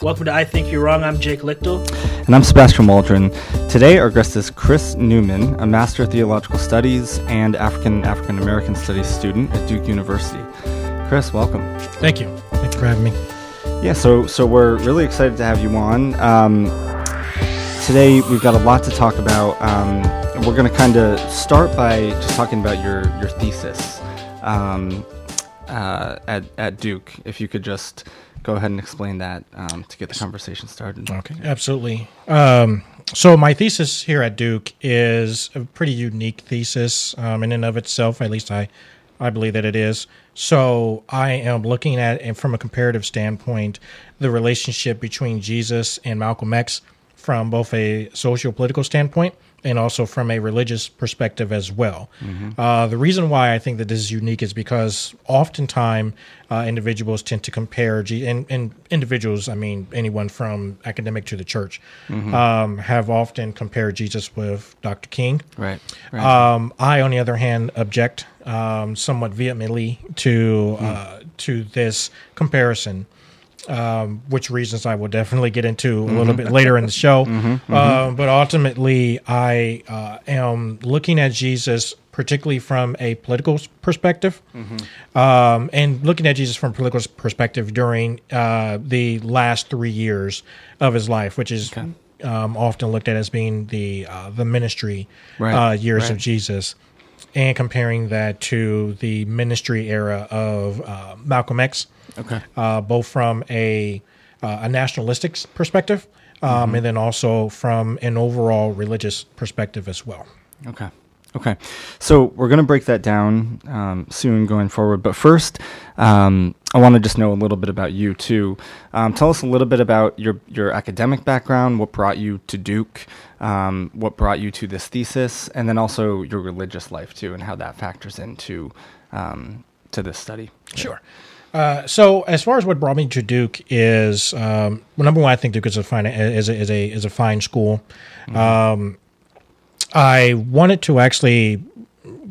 Welcome to I Think You're Wrong. I'm Jake Lichtel. And I'm Sebastian Waldron. Today our guest is Chris Newman, a Master of Theological Studies and African-American Studies student at Duke University. Chris, welcome. Thank you. Thanks for having me. Yeah, so we're really excited to have you on. Today we've got a lot to talk about. We're going to kind of start by just talking about your thesis at Duke. If you could just go ahead and explain that to get the conversation started. Okay, absolutely. So my thesis here at Duke is a pretty unique thesis in and of itself, at least I believe that it is. So I am looking at, and from a comparative standpoint, the relationship between Jesus and Malcolm X from both a socio-political standpoint and also from a religious perspective as well. Mm-hmm. The reason why I think that this is unique is because oftentimes individuals tend to compare, and individuals, I mean anyone from academic to the church, mm-hmm. Have often compared Jesus with Dr. King. Right. I, on the other hand, object somewhat vehemently to this comparison. Which reasons I will definitely get into a mm-hmm. little bit later in the show. Mm-hmm. But ultimately, I am looking at Jesus, particularly from a political perspective, mm-hmm. And looking at Jesus from a political perspective during the last 3 years of his life, which is often looked at as being the ministry years of Jesus, and comparing that to the ministry era of Malcolm X. Okay. Both from a nationalistic perspective, mm-hmm. and then also from an overall religious perspective as well. Okay. So we're going to break that down soon going forward. But first, I want to just know a little bit about you too. Tell us a little bit about your academic background, what brought you to Duke, what brought you to this thesis, and then also your religious life too, and how that factors into to this study. Sure. So as far as what brought me to Duke is, well, number one, I think Duke is a fine school. Mm-hmm. I wanted to actually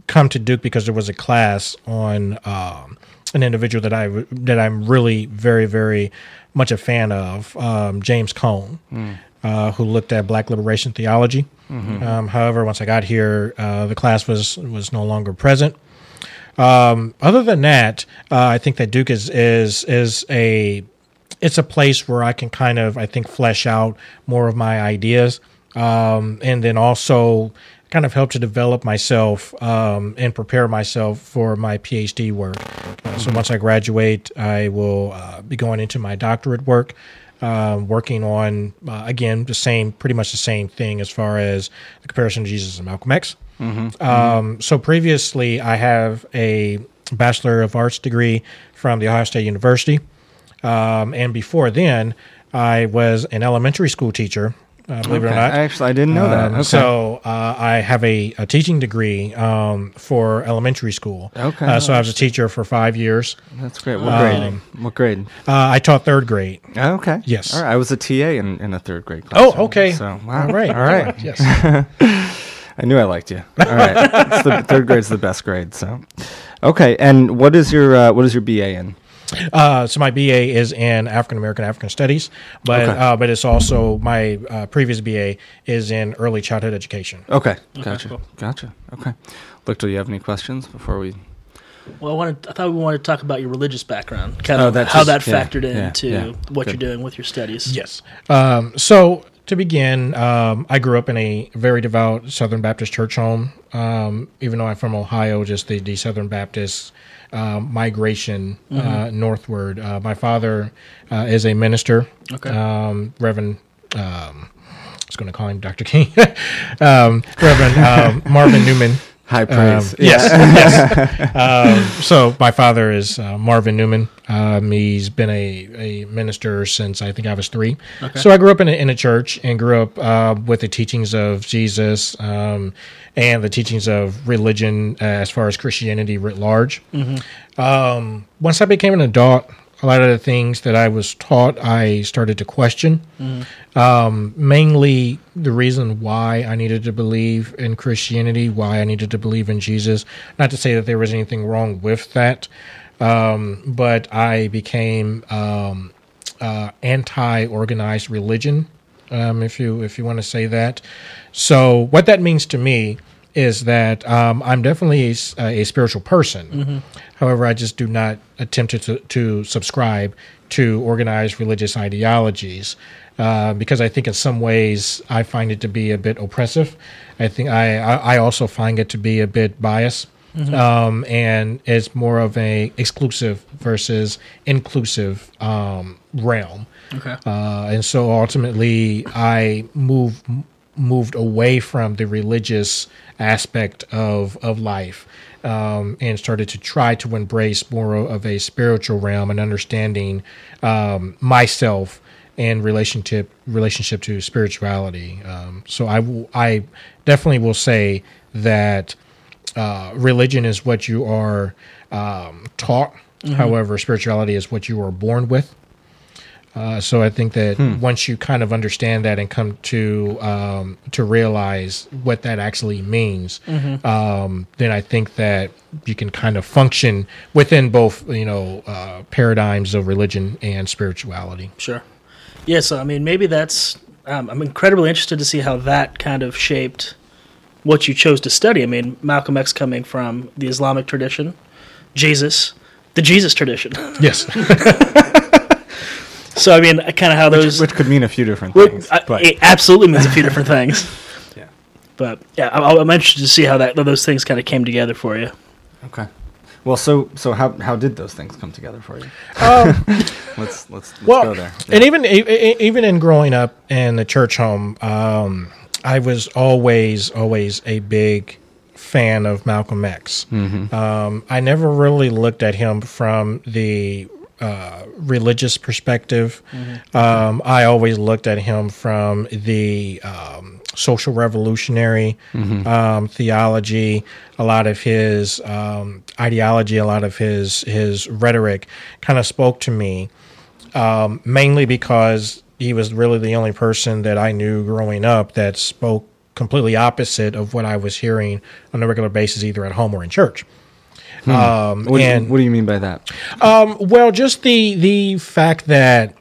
come to Duke because there was a class on an individual that I'm really very, very much a fan of, James Cone, who looked at Black liberation theology. Mm-hmm. However, once I got here, the class was no longer present. Other than that, I think that Duke is a place where I can kind of, I think, flesh out more of my ideas, and then also kind of help to develop myself and prepare myself for my PhD work. So once I graduate, I will be going into my doctorate work, working on, again, pretty much the same thing as far as the comparison to Jesus and Malcolm X. Mm-hmm. So previously, I have a Bachelor of Arts degree from The Ohio State University, and before then, I was an elementary school teacher. Believe it or not, I didn't know that. Okay. So I have a teaching degree for elementary school. Okay, so I was a teacher for 5 years. That's great. What grade? I taught third grade. Oh, okay. Yes. All right. I was a TA in a third grade class. Oh, okay. So wow. All right. Yes. I knew I liked you. All right, third grade's the best grade. So, okay. And what is your BA in? So my BA is in African Studies, but it's also my previous BA is in Early Childhood Education. Okay, gotcha, cool. Okay, Lichtel, do you have any questions before we? Well, I thought we wanted to talk about your religious background, how that factored into what you're doing with your studies. Yes. So. To begin, I grew up in a very devout Southern Baptist church home. Even though I'm from Ohio, just the Southern Baptist migration northward. My father is a minister, Reverend. I was going to call him Dr. King, Reverend Marvin Newman. High praise. Yes. So my father is Marvin Newman. He's been a minister since I think I was 3. Okay. So I grew up in a church and grew up with the teachings of Jesus and the teachings of religion as far as Christianity writ large. Mm-hmm. Once I became an adult, a lot of the things that I was taught, I started to question. Mm-hmm. Mainly the reason why I needed to believe in Christianity, why I needed to believe in Jesus. Not to say that there was anything wrong with that, but I became anti-organized religion, if you want to say that. So what that means to me is that I'm definitely a spiritual person. Mm-hmm. However, I just do not attempt to subscribe to organized religious ideologies because I think in some ways I find it to be a bit oppressive. I think I also find it to be a bit biased, mm-hmm. And it's more of a exclusive versus inclusive realm. Okay, and so ultimately I moved away from the religious aspect of life and started to try to embrace more of a spiritual realm and understanding myself in relationship to spirituality. So I definitely will say that religion is what you are taught. Mm-hmm. However, spirituality is what you are born with. So I think that once you kind of understand that and come to realize what that actually means, mm-hmm. Then I think that you can kind of function within both, paradigms of religion and spirituality. Sure. Yeah. So, I mean, maybe that's, I'm incredibly interested to see how that kind of shaped what you chose to study. I mean, Malcolm X coming from the Islamic tradition, the Jesus tradition. Yes. So, I mean, kind of how those... Which could mean a few different things. It absolutely means a few different things. Yeah. But, yeah, I'm interested to see how those things kind of came together for you. Okay. Well, so how did those things come together for you? Let's go there. Yeah. And even in growing up in the church home, I was always a big fan of Malcolm X. Mm-hmm. I never really looked at him from the... religious perspective. Mm-hmm. I always looked at him from the social revolutionary mm-hmm. Theology, a lot of his ideology, a lot of his rhetoric kind of spoke to me, mainly because he was really the only person that I knew growing up that spoke completely opposite of what I was hearing on a regular basis, either at home or in church. What do you mean by that? Well, just the fact that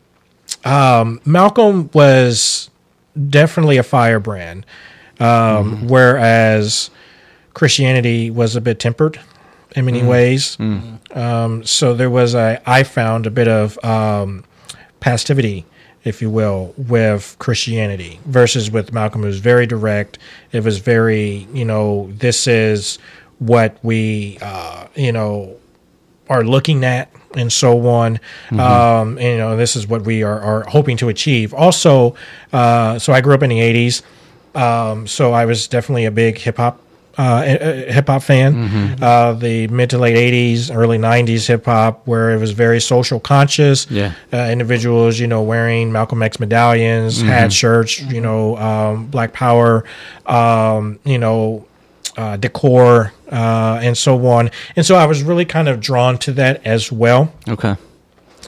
Malcolm was definitely a firebrand, mm-hmm. whereas Christianity was a bit tempered in many mm-hmm. ways. Mm-hmm. So there was I found a bit of passivity, if you will, with Christianity versus with Malcolm. It was very direct. It was very, this is what we, are looking at and so on. Mm-hmm. This is what we are hoping to achieve. Also, so I grew up in the 80s. So I was definitely a big hip hop fan, mm-hmm. The mid to late 80s, early 90s hip hop, where it was very social conscious. Yeah. Individuals, wearing Malcolm X medallions, mm-hmm. hats, shirts, Black Power, decor, and so on. And so I was really kind of drawn to that as well. Okay.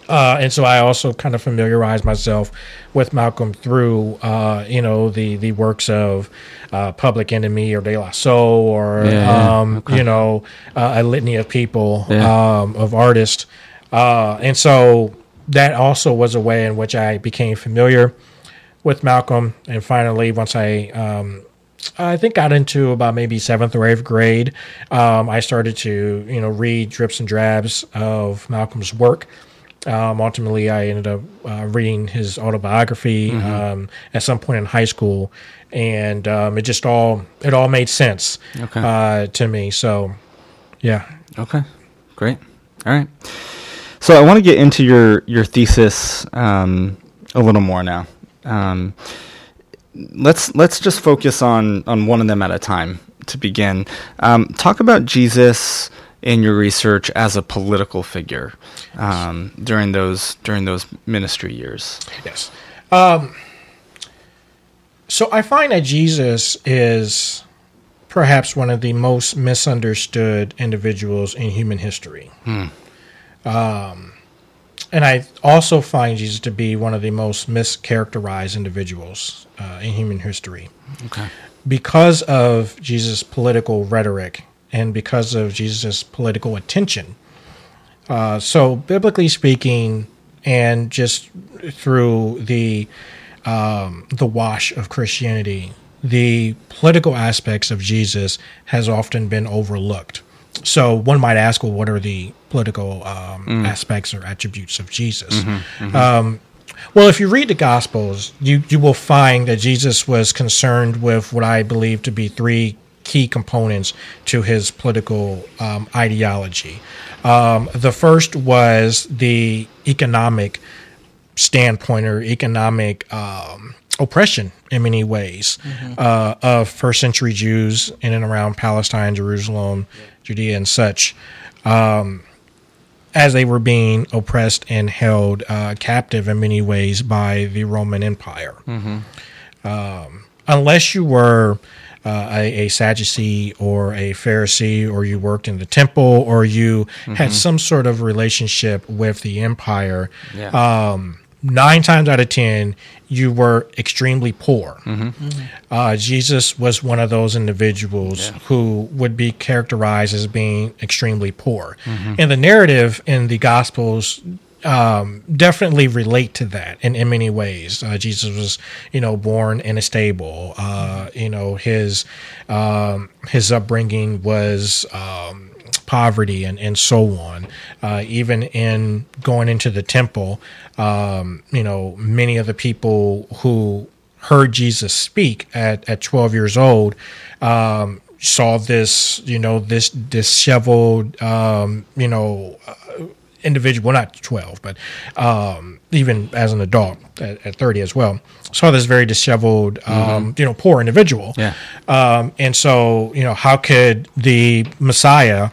And so I also kind of familiarized myself with Malcolm through, the works of Public Enemy or De La Soul or, a litany of people, of artists. And so that also was a way in which I became familiar with Malcolm. And finally, once I think got into about maybe 7th or 8th grade. I started to, read drips and drabs of Malcolm's work. Ultimately, I ended up reading his autobiography mm-hmm. At some point in high school, and it all made sense to me. So, yeah. Okay, great. All right. So I want to get into your thesis a little more now. Let's just focus on one of them at a time to begin. Talk about Jesus in your research as a political figure during those ministry years. Yes. So I find that Jesus is perhaps one of the most misunderstood individuals in human history. And I also find Jesus to be one of the most mischaracterized individuals in human history. Okay. Because of Jesus' political rhetoric and because of Jesus' political attention. So biblically speaking, and just through the wash of Christianity, the political aspects of Jesus has often been overlooked. So one might ask, well, what are the political aspects or attributes of Jesus? Well, if you read the Gospels, you will find that Jesus was concerned with what I believe to be three key components to his political ideology. The first was the economic standpoint or economic oppression in many ways of first century Jews in and around Palestine, Jerusalem, Judea, and such, as they were being oppressed and held captive in many ways by the Roman Empire. Unless you were a Sadducee or a Pharisee, or you worked in the temple, or you had some sort of relationship with the empire, 9 times out of 10, you were extremely poor. Jesus was one of those individuals who would be characterized as being extremely poor. And the narrative in the Gospels definitely relate to that in many ways. Jesus was, born in a stable. His upbringing was poverty and so on. Even in going into the temple, many of the people who heard Jesus speak at 12 years old saw this, this disheveled, individual, not 12, but even as an adult at 30 as well, saw this very disheveled, poor individual. And so, how could the Messiah,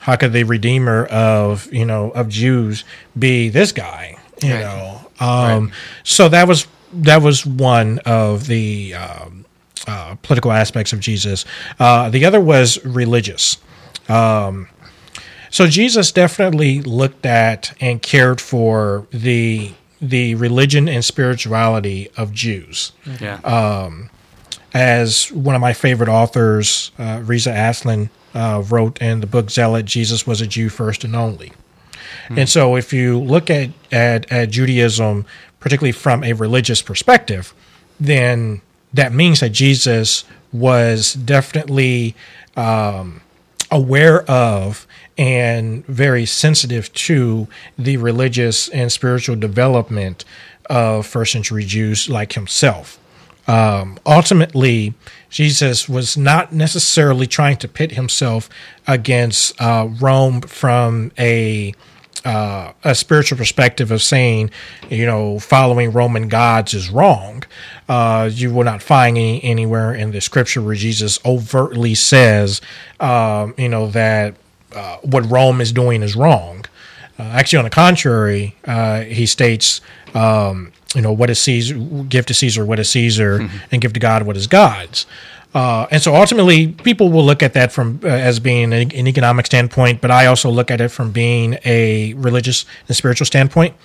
how could the Redeemer of, of Jews be this guy, So that was one of the political aspects of Jesus. The other was religious. So Jesus definitely looked at and cared for the religion and spirituality of Jews. As one of my favorite authors, Reza Aslan, wrote in the book Zealot, Jesus was a Jew first and only. And so if you look at Judaism, particularly from a religious perspective, then that means that Jesus was definitely aware of and very sensitive to the religious and spiritual development of first century Jews like himself. Ultimately, Jesus was not necessarily trying to pit himself against Rome from a spiritual perspective of saying, following Roman gods is wrong. You will not find anywhere in the scripture where Jesus overtly says, that what Rome is doing is wrong. Actually, on the contrary, he states, what is Caesar, give to Caesar what is Caesar, and give to God what is God's. And so ultimately, people will look at that from as being an economic standpoint, but I also look at it from being a religious and spiritual standpoint.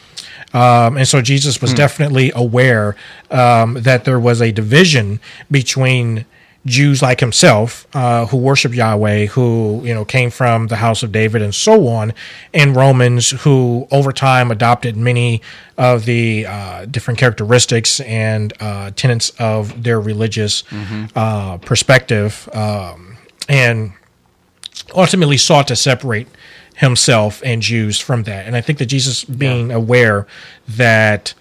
And so Jesus was definitely aware that there was a division between Jews like himself, who worship Yahweh, who came from the house of David and so on, and Romans who over time adopted many of the different characteristics and tenets of their religious perspective, and ultimately sought to separate himself and Jews from that. And I think that Jesus being aware that,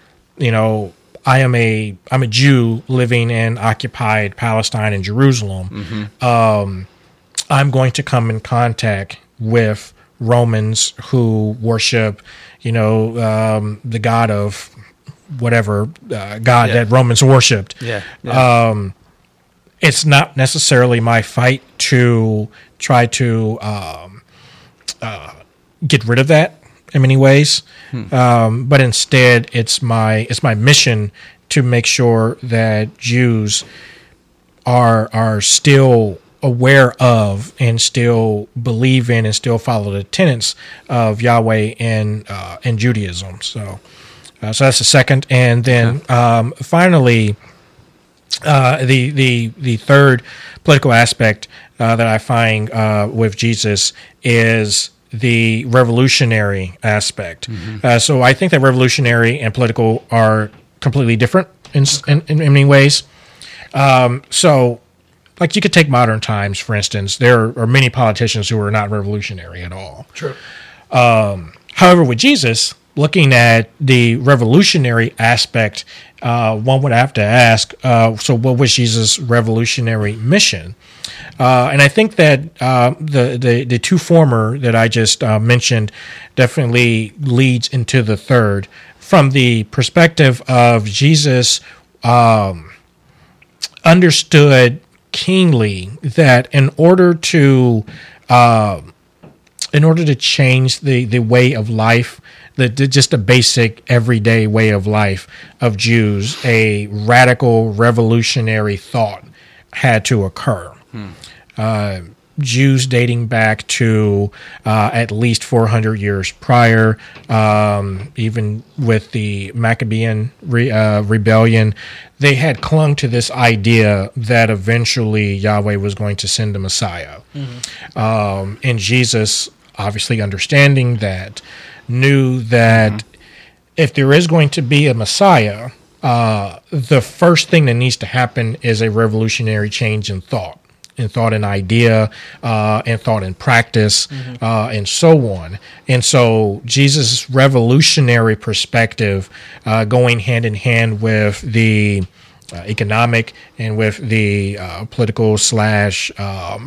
I'm a Jew living in occupied Palestine and Jerusalem. I'm going to come in contact with Romans who worship, the god of whatever god that Romans worshipped. It's not necessarily my fight to try to get rid of that in many ways, but instead it's my mission to make sure that Jews are still aware of and still believe in and still follow the tenets of Yahweh and Judaism. So that's the second, and then finally, the third political aspect that I find with Jesus is the revolutionary aspect. Mm-hmm. So I think that revolutionary and political are completely different in many ways. So, like, you could take modern times, for instance. There are many politicians who are not revolutionary at all. True. However, with Jesus, looking at the revolutionary aspect, one would have to ask, so what was Jesus' revolutionary mission? And I think that the two former that I just mentioned definitely leads into the third from the perspective of Jesus understood keenly that in order to change the way of life, just a basic everyday way of life of Jews, a radical revolutionary thought had to occur. Jews dating back to at least 400 years prior, even with the Maccabean Rebellion, they had clung to this idea that eventually Yahweh was going to send a Messiah. Mm-hmm. And Jesus, obviously understanding that, knew that if there is going to be a Messiah, the first thing that needs to happen is a revolutionary change in thought. In thought and idea, and thought and practice, and so on. And so Jesus' revolutionary perspective, going hand in hand with the economic and with the political /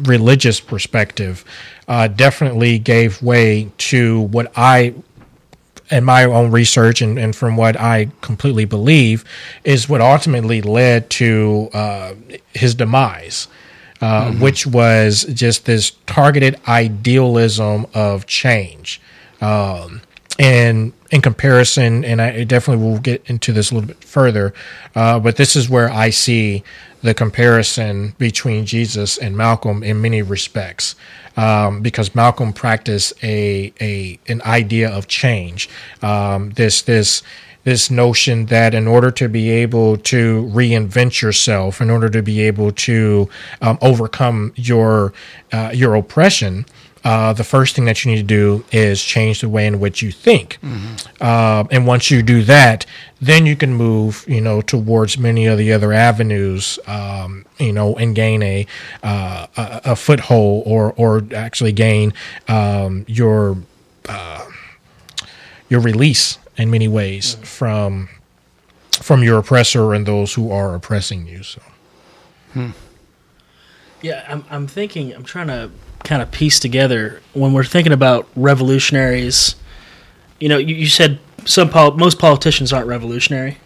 religious perspective, definitely gave way to what I, in my own research and from what I completely believe, is what ultimately led to his demise. Which was just this targeted idealism of change. And in comparison, and I definitely will get into this a little bit further, but this is where I see the comparison between Jesus and Malcolm in many respects, because Malcolm practiced an idea of change, this notion that in order to be able to reinvent yourself, in order to be able to overcome your oppression, the first thing that you need to do is change the way in which you think. Mm-hmm. And once you do that, then you can move, towards many of the other avenues, and gain a foothold or actually gain your release in many ways from your oppressor and those who are oppressing you. So, yeah, I'm thinking, I'm trying to kind of piece together when we're thinking about revolutionaries. You said most politicians aren't revolutionary,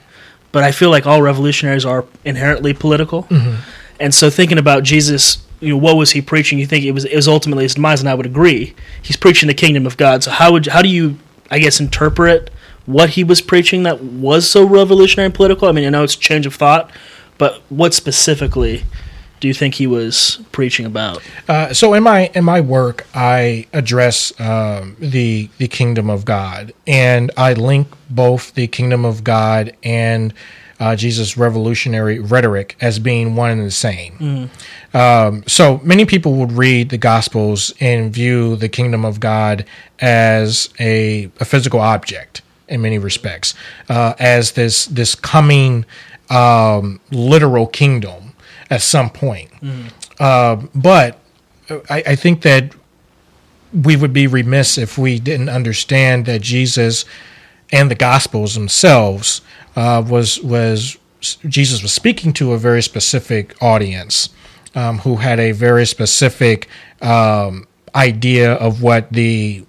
but I feel like all revolutionaries are inherently political. Mm-hmm. And so thinking about Jesus, what was he preaching? You think it was ultimately his demise, and I would agree. He's preaching the kingdom of God. So how do you interpret what he was preaching that was so revolutionary and political? I mean, I know it's change of thought, but what specifically do you think he was preaching about? So in my work, I address the kingdom of God, and I link both the kingdom of God and Jesus' revolutionary rhetoric as being one and the same. Mm-hmm. So many people would read the Gospels and view the kingdom of God as a physical object in many respects, as this coming literal kingdom at some point. Mm-hmm. But I think that we would be remiss if we didn't understand that Jesus and the Gospels themselves Jesus was speaking to a very specific audience who had a very specific idea of what the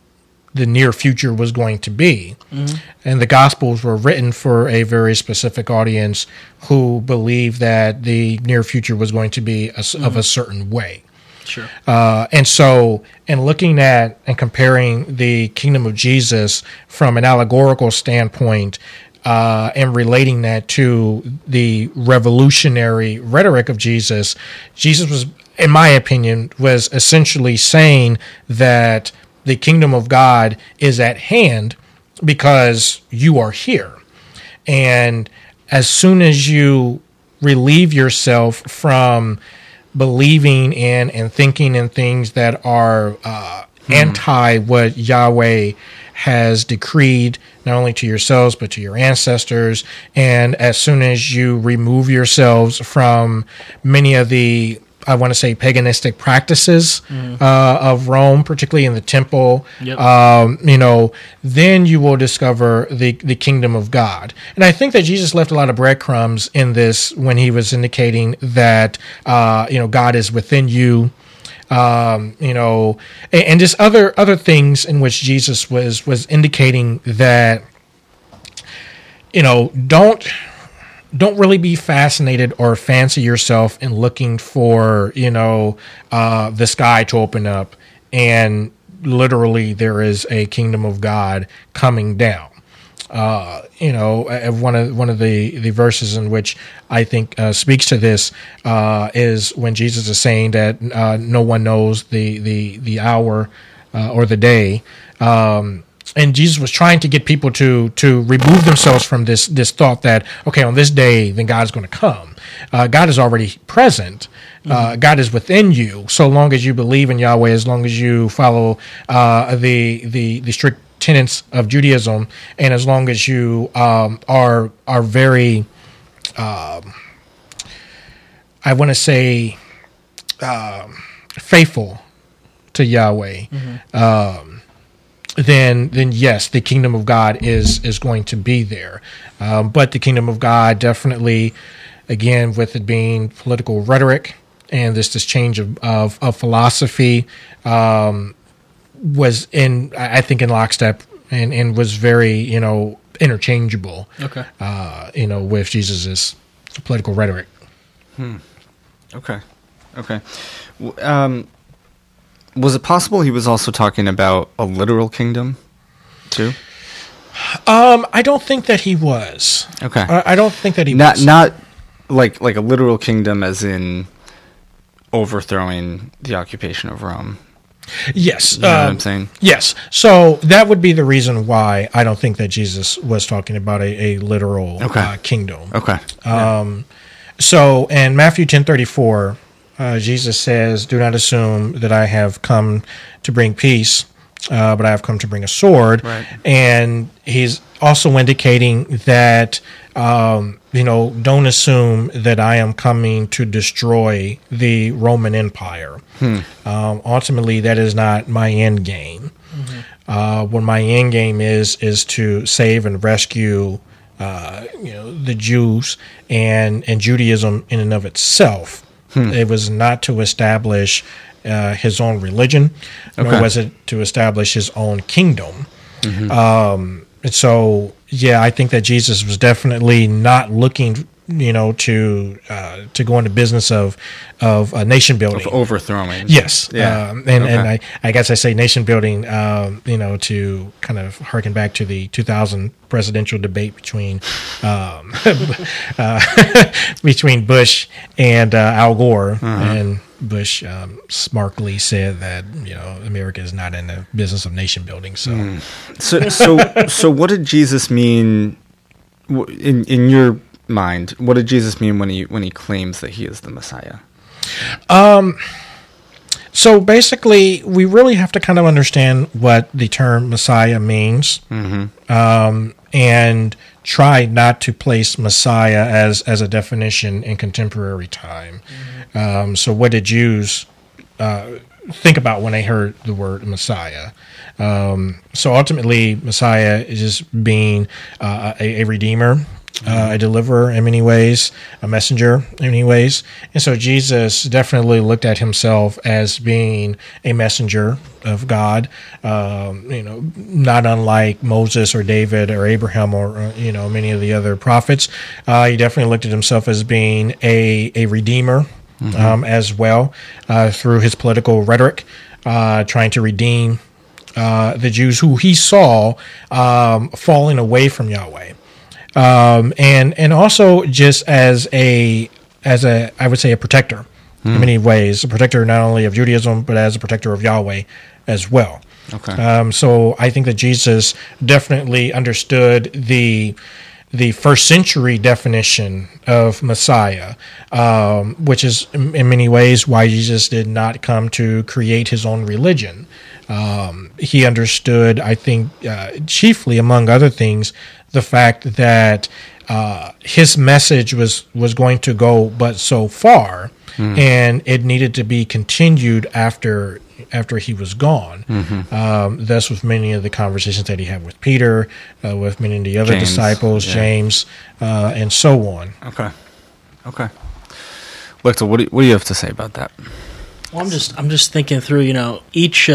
near future was going to be. Mm-hmm. And the Gospels were written for a very specific audience who believed that the near future was going to be of a certain way. Sure. And so in looking at and comparing the kingdom of Jesus from an allegorical standpoint, and relating that to the revolutionary rhetoric of Jesus, Jesus was, in my opinion, was essentially saying that the kingdom of God is at hand because you are here. And as soon as you relieve yourself from believing in and thinking in things that are anti what Yahweh has decreed, not only to yourselves, but to your ancestors. And as soon as you remove yourselves from many of the, I want to say, paganistic practices of Rome, particularly in the temple, you know, then you will discover the kingdom of God. And I think that Jesus left a lot of breadcrumbs in this when he was indicating that, you know, God is within you. You know, and just other things in which Jesus was indicating that, you know, don't really be fascinated or fancy yourself in looking for, you know, the sky to open up and literally there is a kingdom of God coming down. You know, one of the verses in which I think speaks to this is when Jesus is saying that no one knows the hour or the day, and Jesus was trying to get people to remove themselves from this thought that, okay, on this day then God's going to come. God is already present. God is within you, so long as you believe in Yahweh, as long as you follow the strict tenets of Judaism, and as long as you are very, I want to say, faithful to Yahweh, then yes, the kingdom of God is going to be there. But the kingdom of God definitely, again, with it being political rhetoric and this change of philosophy. Was in, I think, in lockstep and was very, you know, interchangeable, you know, with Jesus's political rhetoric. Okay. Was it possible he was also talking about a literal kingdom, too? I don't think that he was. Okay. I don't think that he was. Not like a literal kingdom as in overthrowing the occupation of Rome. Yes. You know what I'm saying? Yes. So that would be the reason why I don't think that Jesus was talking about a literal kingdom. Okay. So in Matthew 10:34, Jesus says, "Do not assume that I have come to bring peace, but I have come to bring a sword." Right. And he's also indicating that, you know, don't assume that I am coming to destroy the Roman Empire. Ultimately, that is not my end game. What my end game is to save and rescue, you know, the Jews and Judaism in and of itself. It was not to establish his own religion, nor was it to establish his own kingdom. And so, yeah, I think that Jesus was definitely not looking, you know, to go into business of nation building, of overthrowing. Yes, yeah. And I guess I say nation building, you know, to kind of harken back to the 2000 presidential debate between Bush and Al Gore, and Bush smartly said that, you know, America is not in the business of nation building. So, so what did Jesus mean in your mind? What did Jesus mean when he claims that he is the Messiah? So basically, we really have to kind of understand what the term Messiah means, and try not to place Messiah as a definition in contemporary time. So what did Jews think about when they heard the word Messiah? So ultimately, Messiah is just being a redeemer, a deliverer in many ways, a messenger in many ways. And so Jesus definitely looked at himself as being a messenger of God, you know, not unlike Moses or David or Abraham or, you know, many of the other prophets. He definitely looked at himself as being a redeemer. As well, through his political rhetoric, trying to redeem the Jews who he saw falling away from Yahweh, and also just as a I would say a protector in many ways, a protector not only of Judaism but as a protector of Yahweh as well. Okay. So I think that Jesus definitely understood the first century definition of Messiah, which is in many ways why Jesus did not come to create his own religion. He understood, I think, chiefly, among other things, the fact that his message was going to go but so far, and it needed to be continued after he was gone. Thus with many of the conversations that he had with Peter, with many of the other disciples, James, and so on. Okay. Lecter, what do you have to say about that? Well, I'm just thinking through, each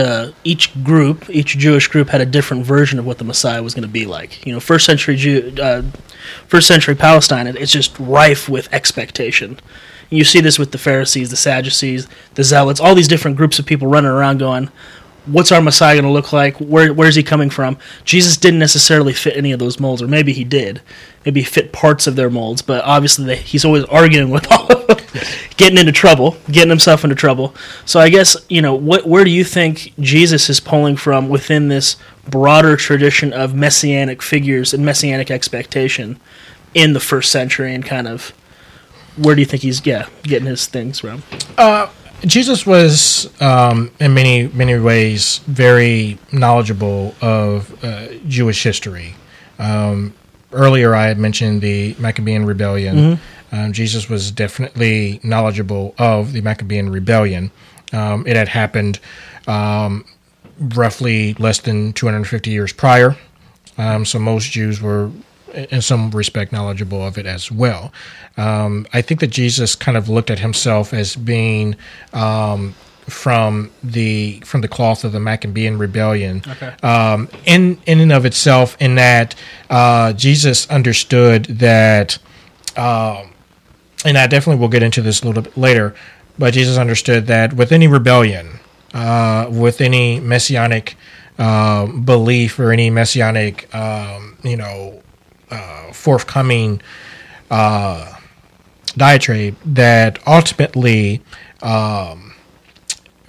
group, each Jewish group had a different version of what the Messiah was going to be like. First century Palestine, it's just rife with expectation. And you see this with the Pharisees, the Sadducees, the Zealots, all these different groups of people running around going, what's our Messiah going to look like? Where's he coming from? Jesus didn't necessarily fit any of those molds, or maybe he did. Maybe he fit parts of their molds, but obviously he's always arguing with all of them, getting himself into trouble. So I guess, where do you think Jesus is pulling from within this broader tradition of messianic figures and messianic expectation in the first century, and kind of where do you think he's getting his things from? Jesus was, in many, many ways, very knowledgeable of Jewish history. Earlier I had mentioned the Maccabean Rebellion. Jesus was definitely knowledgeable of the Maccabean Rebellion. It had happened roughly less than 250 years prior, so most Jews were, in some respect, knowledgeable of it as well. I think that Jesus kind of looked at himself as being from the cloth of the Maccabean Rebellion, in and of itself, in that Jesus understood that, and I definitely will get into this a little bit later, but Jesus understood that with any rebellion, with any messianic belief or any messianic, forthcoming diatribe, that ultimately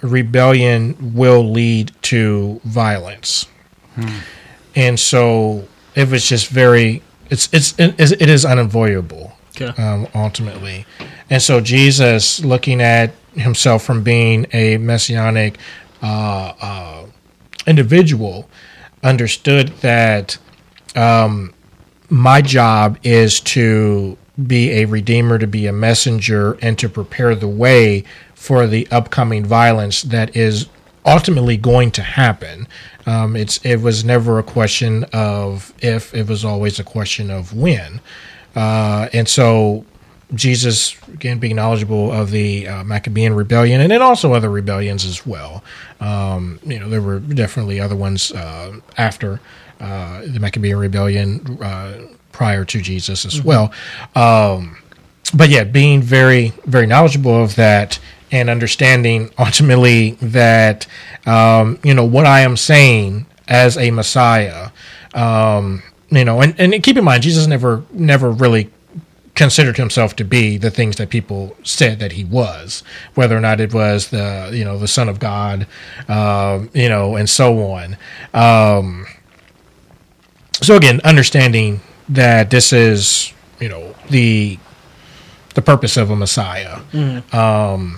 rebellion will lead to violence, and so it was just very it is unavoidable ultimately, and so Jesus, looking at himself from being a messianic individual, understood that. My job is to be a redeemer, to be a messenger, and to prepare the way for the upcoming violence that is ultimately going to happen. It was never a question of if, it was always a question of when. And so Jesus, again, being knowledgeable of the Maccabean Rebellion, and then also other rebellions as well. There were definitely other ones after the Maccabean Rebellion prior to Jesus as well. But being very, very knowledgeable of that, and understanding ultimately that, what I am saying as a Messiah, and keep in mind, Jesus never really considered himself to be the things that people said that he was, whether or not it was the, the Son of God, and so on. So again, understanding that this is, the purpose of a Messiah, and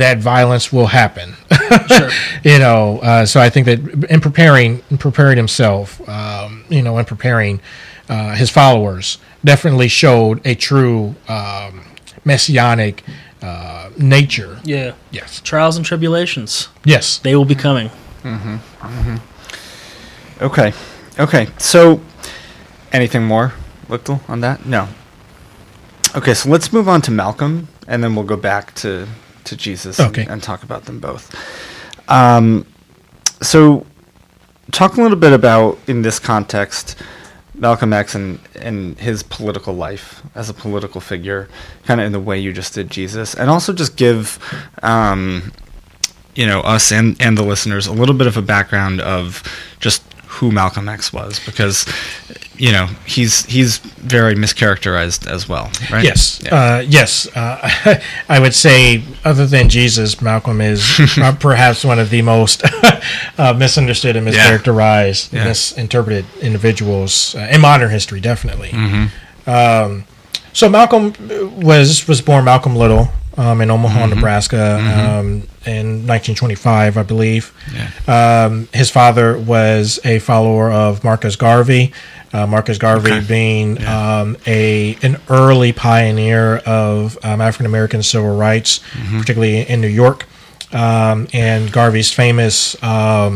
that violence will happen. So I think that in preparing himself, and preparing his followers, definitely showed a true messianic nature. Yeah. Yes. Trials and tribulations. Yes. They will be coming. Okay. So, anything more, Lichtel, on that? No. Okay, so let's move on to Malcolm, and then we'll go back to Jesus and talk about them both. So, talk a little bit about, in this context, Malcolm X and his political life as a political figure, kind of in the way you just did Jesus, and also just give us and the listeners a little bit of a background of just who Malcolm X was, because he's very mischaracterized as well, right? Yes, yeah. I would say, other than Jesus, Malcolm is perhaps one of the most misunderstood and mischaracterized, misinterpreted individuals in modern history, definitely. So Malcolm was born Malcolm Little in Omaha, mm-hmm. Nebraska, in 1925, I believe. Yeah. His father was a follower of Marcus Garvey. Marcus Garvey being an early pioneer of African American civil rights, mm-hmm. particularly in New York. And Garvey's famous, I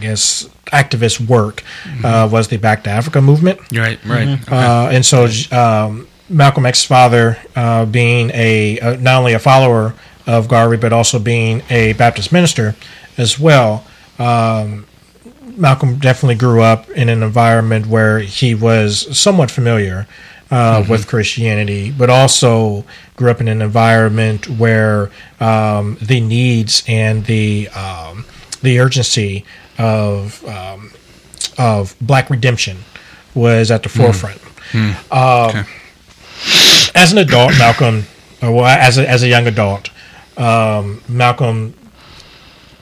guess, activist work was the Back to Africa movement. Right. Mm-hmm. And so Malcolm X's father, being not only a follower of Garvey, but also being a Baptist minister as well, Malcolm definitely grew up in an environment where he was somewhat familiar with Christianity, but also grew up in an environment where the needs and the urgency of black redemption was at the forefront. As an adult, Malcolm, as a young adult, Malcolm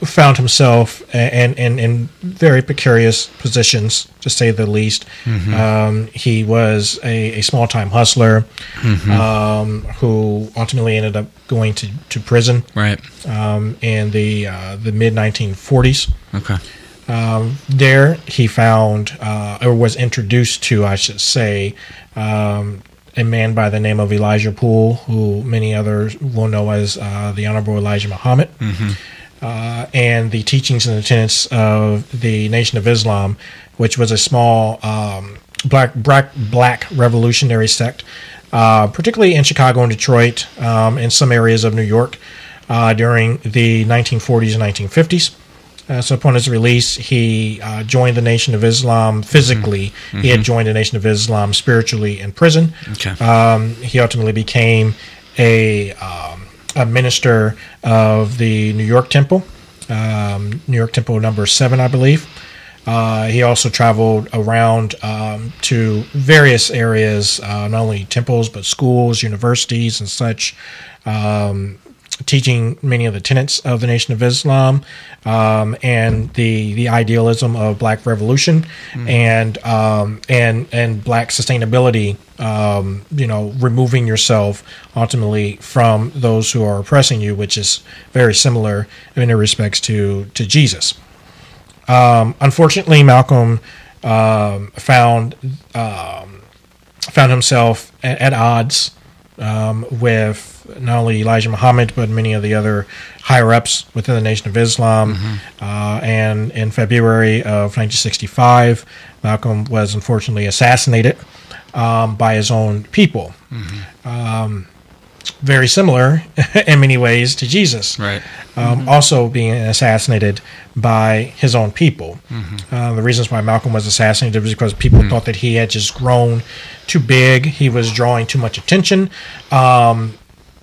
found himself in very precarious positions, to say the least. Mm-hmm. He was a small-time hustler who ultimately ended up going to prison in the mid-1940s. Okay. There he found, or was introduced to, I should say, a man by the name of Elijah Poole, who many others will know as the Honorable Elijah Muhammad. Mm-hmm. And the teachings and the tenets of the Nation of Islam, which was a small black revolutionary sect, particularly in Chicago and Detroit, and some areas of New York during the 1940s and 1950s. So upon his release, he joined the Nation of Islam physically. Mm-hmm. He had joined the Nation of Islam spiritually in prison. Okay. He ultimately became a minister of the New York Temple, New York Temple number 7, I believe. He also traveled around to various areas, not only temples, but schools, universities, and such, teaching many of the tenets of the Nation of Islam and the idealism of black revolution and black sustainability, removing yourself ultimately from those who are oppressing you, which is very similar in many respects to Jesus. Unfortunately, Malcolm found himself at odds with not only Elijah Muhammad, but many of the other higher-ups within the Nation of Islam. Mm-hmm. And in February of 1965, Malcolm was unfortunately assassinated by his own people. Mm-hmm. Very similar in many ways to Jesus. Right. Also being assassinated by his own people. Mm-hmm. The reasons why Malcolm was assassinated was because people thought that he had just grown too big. He was drawing too much attention.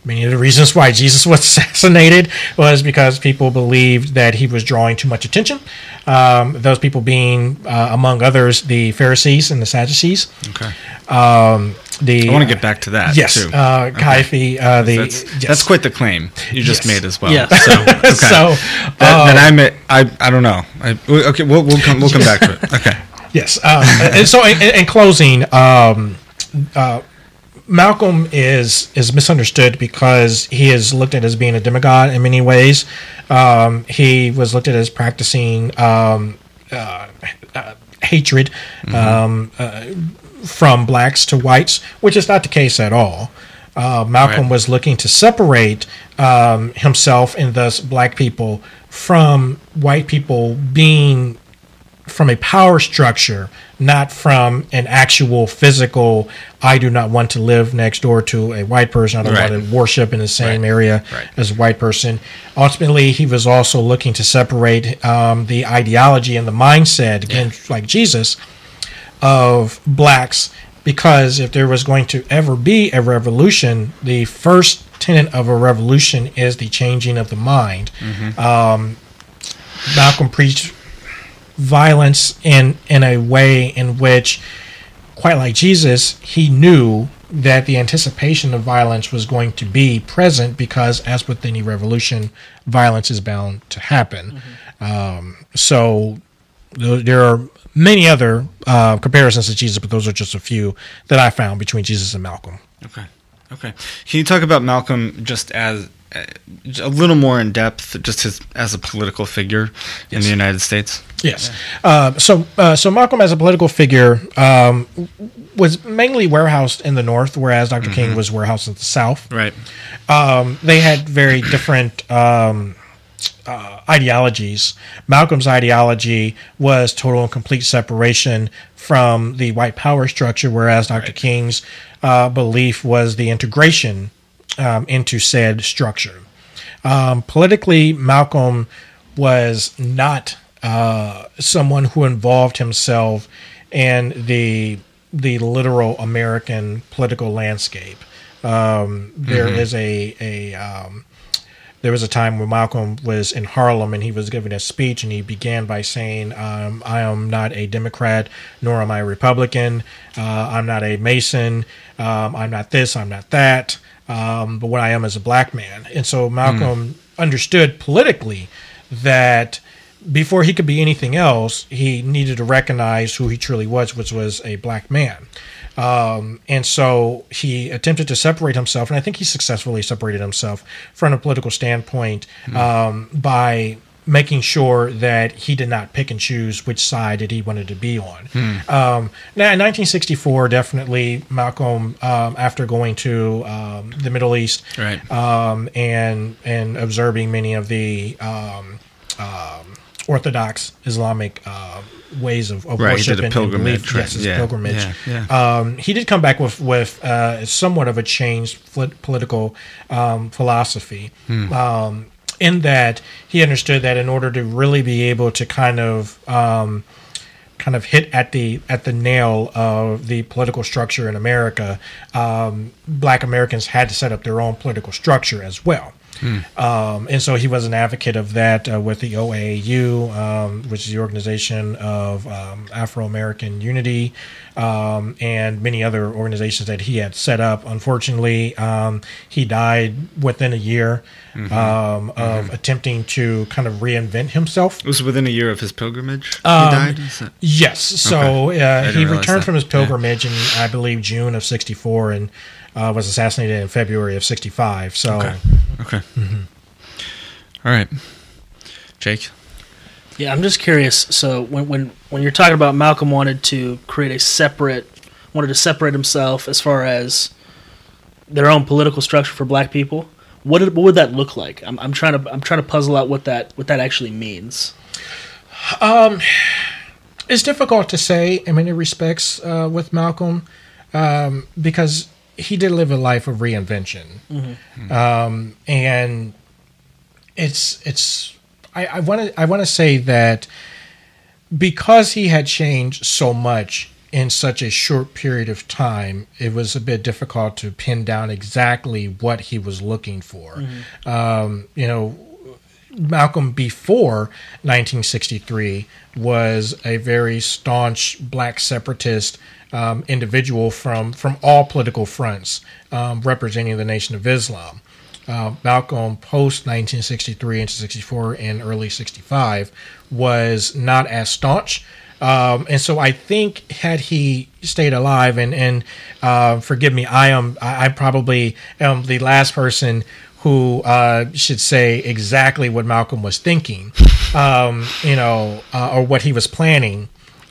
Many of the reasons why Jesus was assassinated was because people believed that he was drawing too much attention. Those people being, among others, the Pharisees and the Sadducees. Okay. I want to get back to that. Yes. Too. Caiaphas. That's quite the claim you just made as well. Yeah. So, okay. I don't know. We'll come back to it. Okay. Yes. And so, in closing, Malcolm is misunderstood because he is looked at as being a demigod in many ways. He was looked at as practicing hatred from blacks to whites, which is not the case at all. Malcolm was looking to separate himself and thus black people from white people, being from a power structure, not from an actual physical, I do not want to live next door to a white person. I don't want to worship in the same area as a white person. Ultimately, he was also looking to separate the ideology and the mindset, again, like Jesus, of blacks, because if there was going to ever be a revolution, the first tenet of a revolution is the changing of the mind. Mm-hmm. Malcolm preached violence in a way in which, quite like Jesus, he knew that the anticipation of violence was going to be present, because, as with any revolution, violence is bound to happen. Mm-hmm. So there are many other comparisons to Jesus, but those are just a few that I found between Jesus and Malcolm. Okay. Okay. Can you talk about Malcolm just as a little more in depth, just as a political figure in the United States? Yes. Yeah. So Malcolm as a political figure was mainly warehoused in the North, whereas Dr. King was warehoused in the South. Right. They had very different ideologies. Malcolm's ideology was total and complete separation from the white power structure, whereas Dr. King's belief was the integration into said structure. Politically, Malcolm was not someone who involved himself in the literal American political landscape. There was a time when Malcolm was in Harlem and he was giving a speech, and he began by saying, I am not a Democrat, nor am I a Republican. I'm not a Mason. I'm not this, I'm not that. But what I am is a black man. And so Malcolm understood politically that before he could be anything else, he needed to recognize who he truly was, which was a black man. And so he attempted to separate himself, and I think he successfully separated himself from a political standpoint by making sure that he did not pick and choose which side that he wanted to be on. Now, in 1964, definitely Malcolm, after going to the Middle East and observing many of the Orthodox Islamic ways of worship and belief. Yes, it's a pilgrimage. He did come back with somewhat of a changed political philosophy, in that he understood that in order to really be able to kind of hit at the nail of the political structure in America, black Americans had to set up their own political structure as well. And so he was an advocate of that with the OAU, which is the Organization of Afro-American Unity, and many other organizations that he had set up. Unfortunately, he died within a year of attempting to kind of reinvent himself. It was within a year of his pilgrimage he died? Yes. So he returned from his pilgrimage in, I believe, June of 64 and was assassinated in February of 65. So... Okay. All right, Jake. Yeah, I'm just curious. So when you're talking about Malcolm wanted to separate himself as far as their own political structure for black people, what would that look like? I'm trying to puzzle out what that actually means. It's difficult to say in many respects with Malcolm because he did live a life of reinvention, and it's. I want to say that because he had changed so much in such a short period of time, it was a bit difficult to pin down exactly what he was looking for. Malcolm before 1963 was a very staunch black separatist individual from all political fronts, representing the Nation of Islam. Malcolm post 1963 into 64 and early 65 was not as staunch. And so I think had he stayed alive, and forgive me, I probably am the last person who should say exactly what Malcolm was thinking, or what he was planning.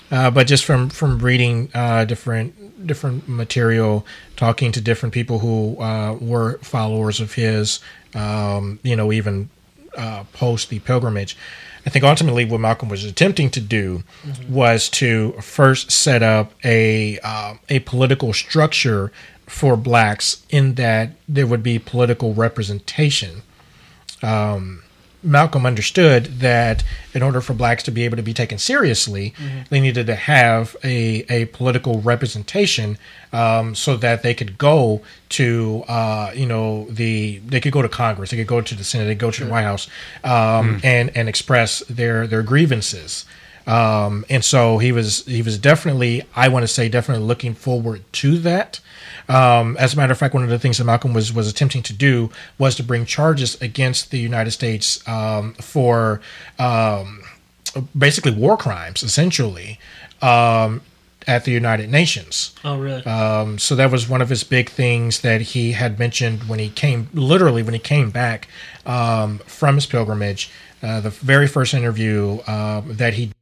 But just from reading different material, talking to different people who were followers of his, even post the pilgrimage, I think ultimately what Malcolm was attempting to do was to first set up a political structure for blacks in that there would be political representation. Malcolm understood that in order for blacks to be able to be taken seriously, they needed to have a political representation so that they could go to they could go to Congress, they could go to the Senate, they could go to the White House, and express their grievances. And so he was definitely, I want to say, definitely looking forward to that. As a matter of fact, one of the things that Malcolm was attempting to do was to bring charges against the United States for basically war crimes, essentially, at the United Nations. Oh, really? So that was one of his big things that he had mentioned when he came, literally when he came back from his pilgrimage, the very first interview that he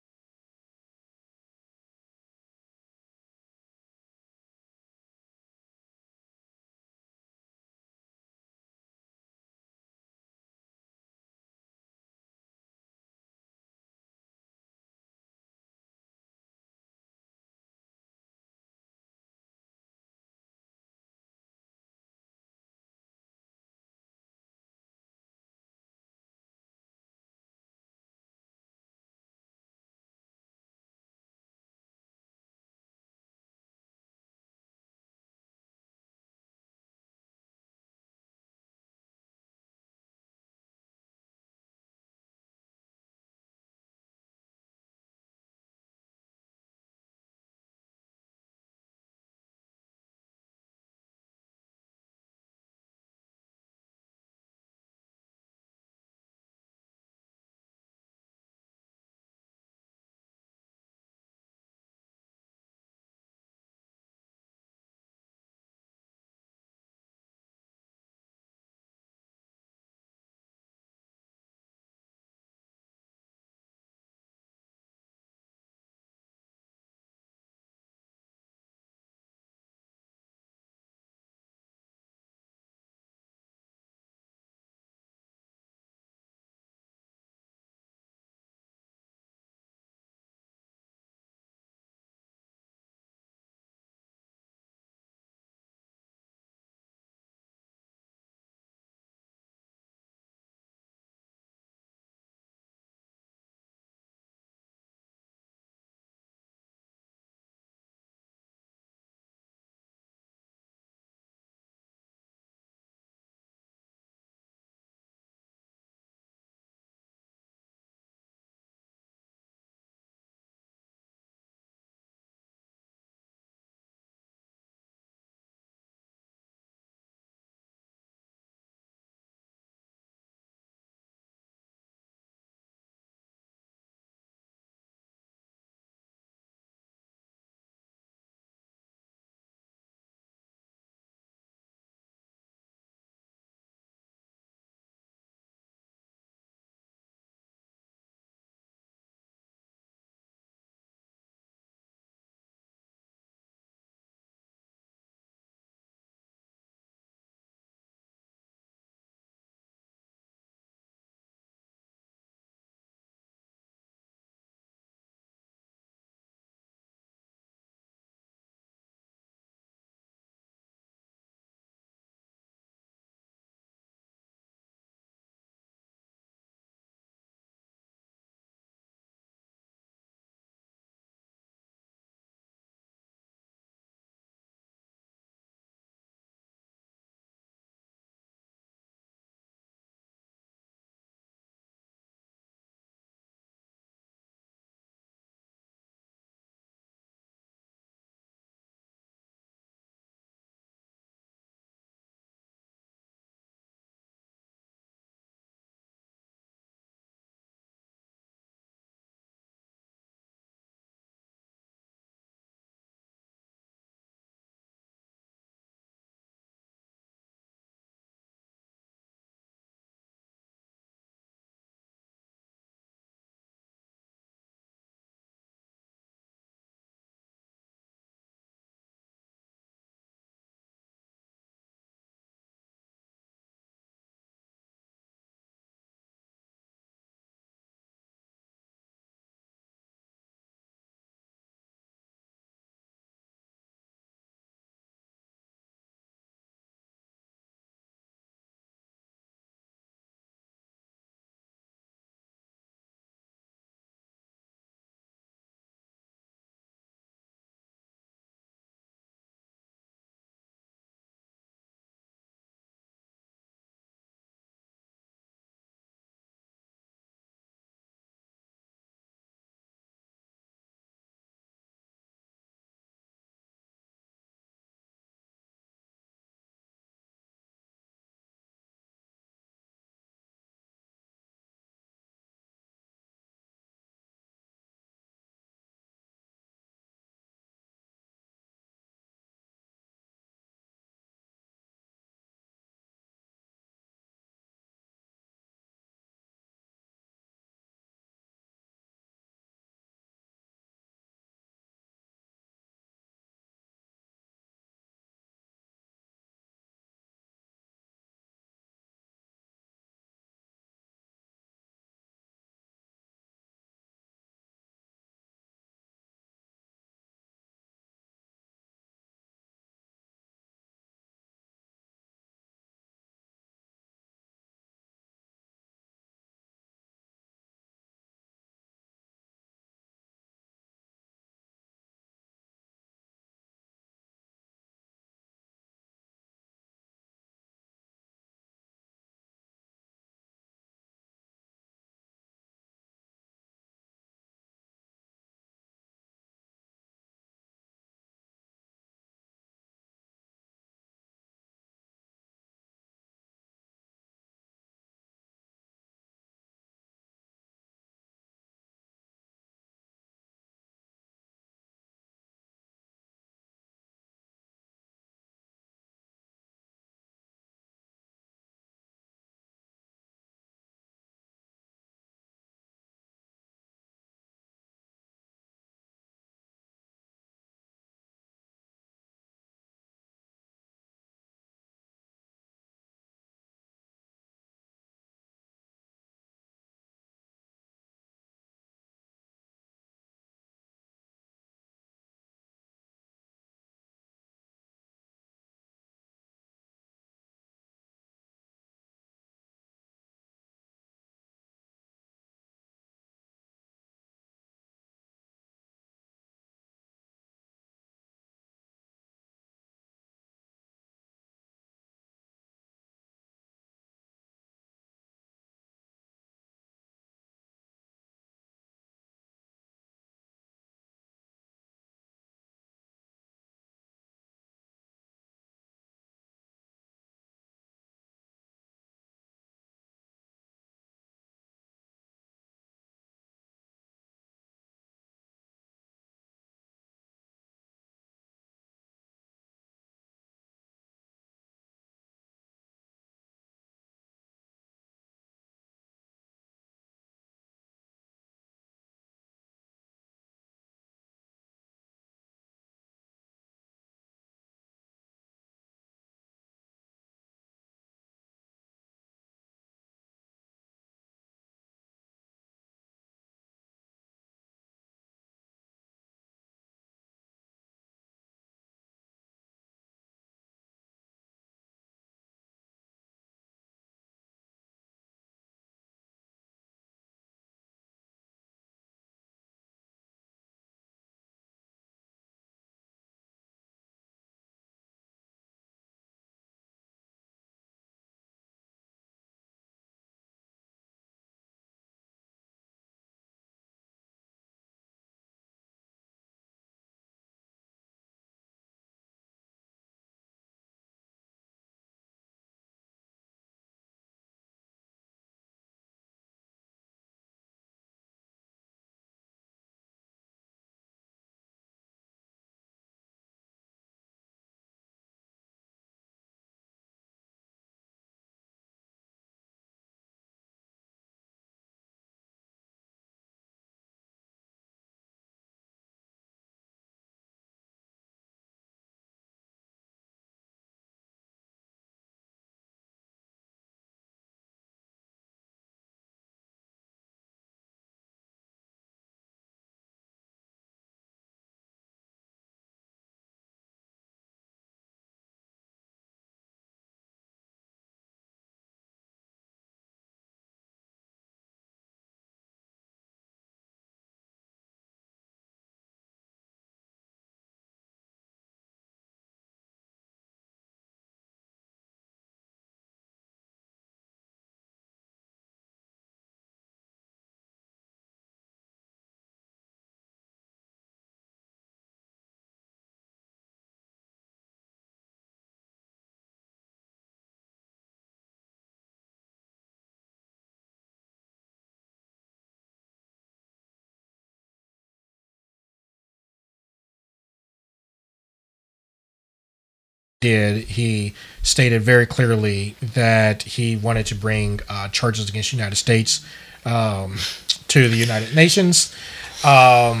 did, he stated very clearly that he wanted to bring charges against the United States to the United Nations. So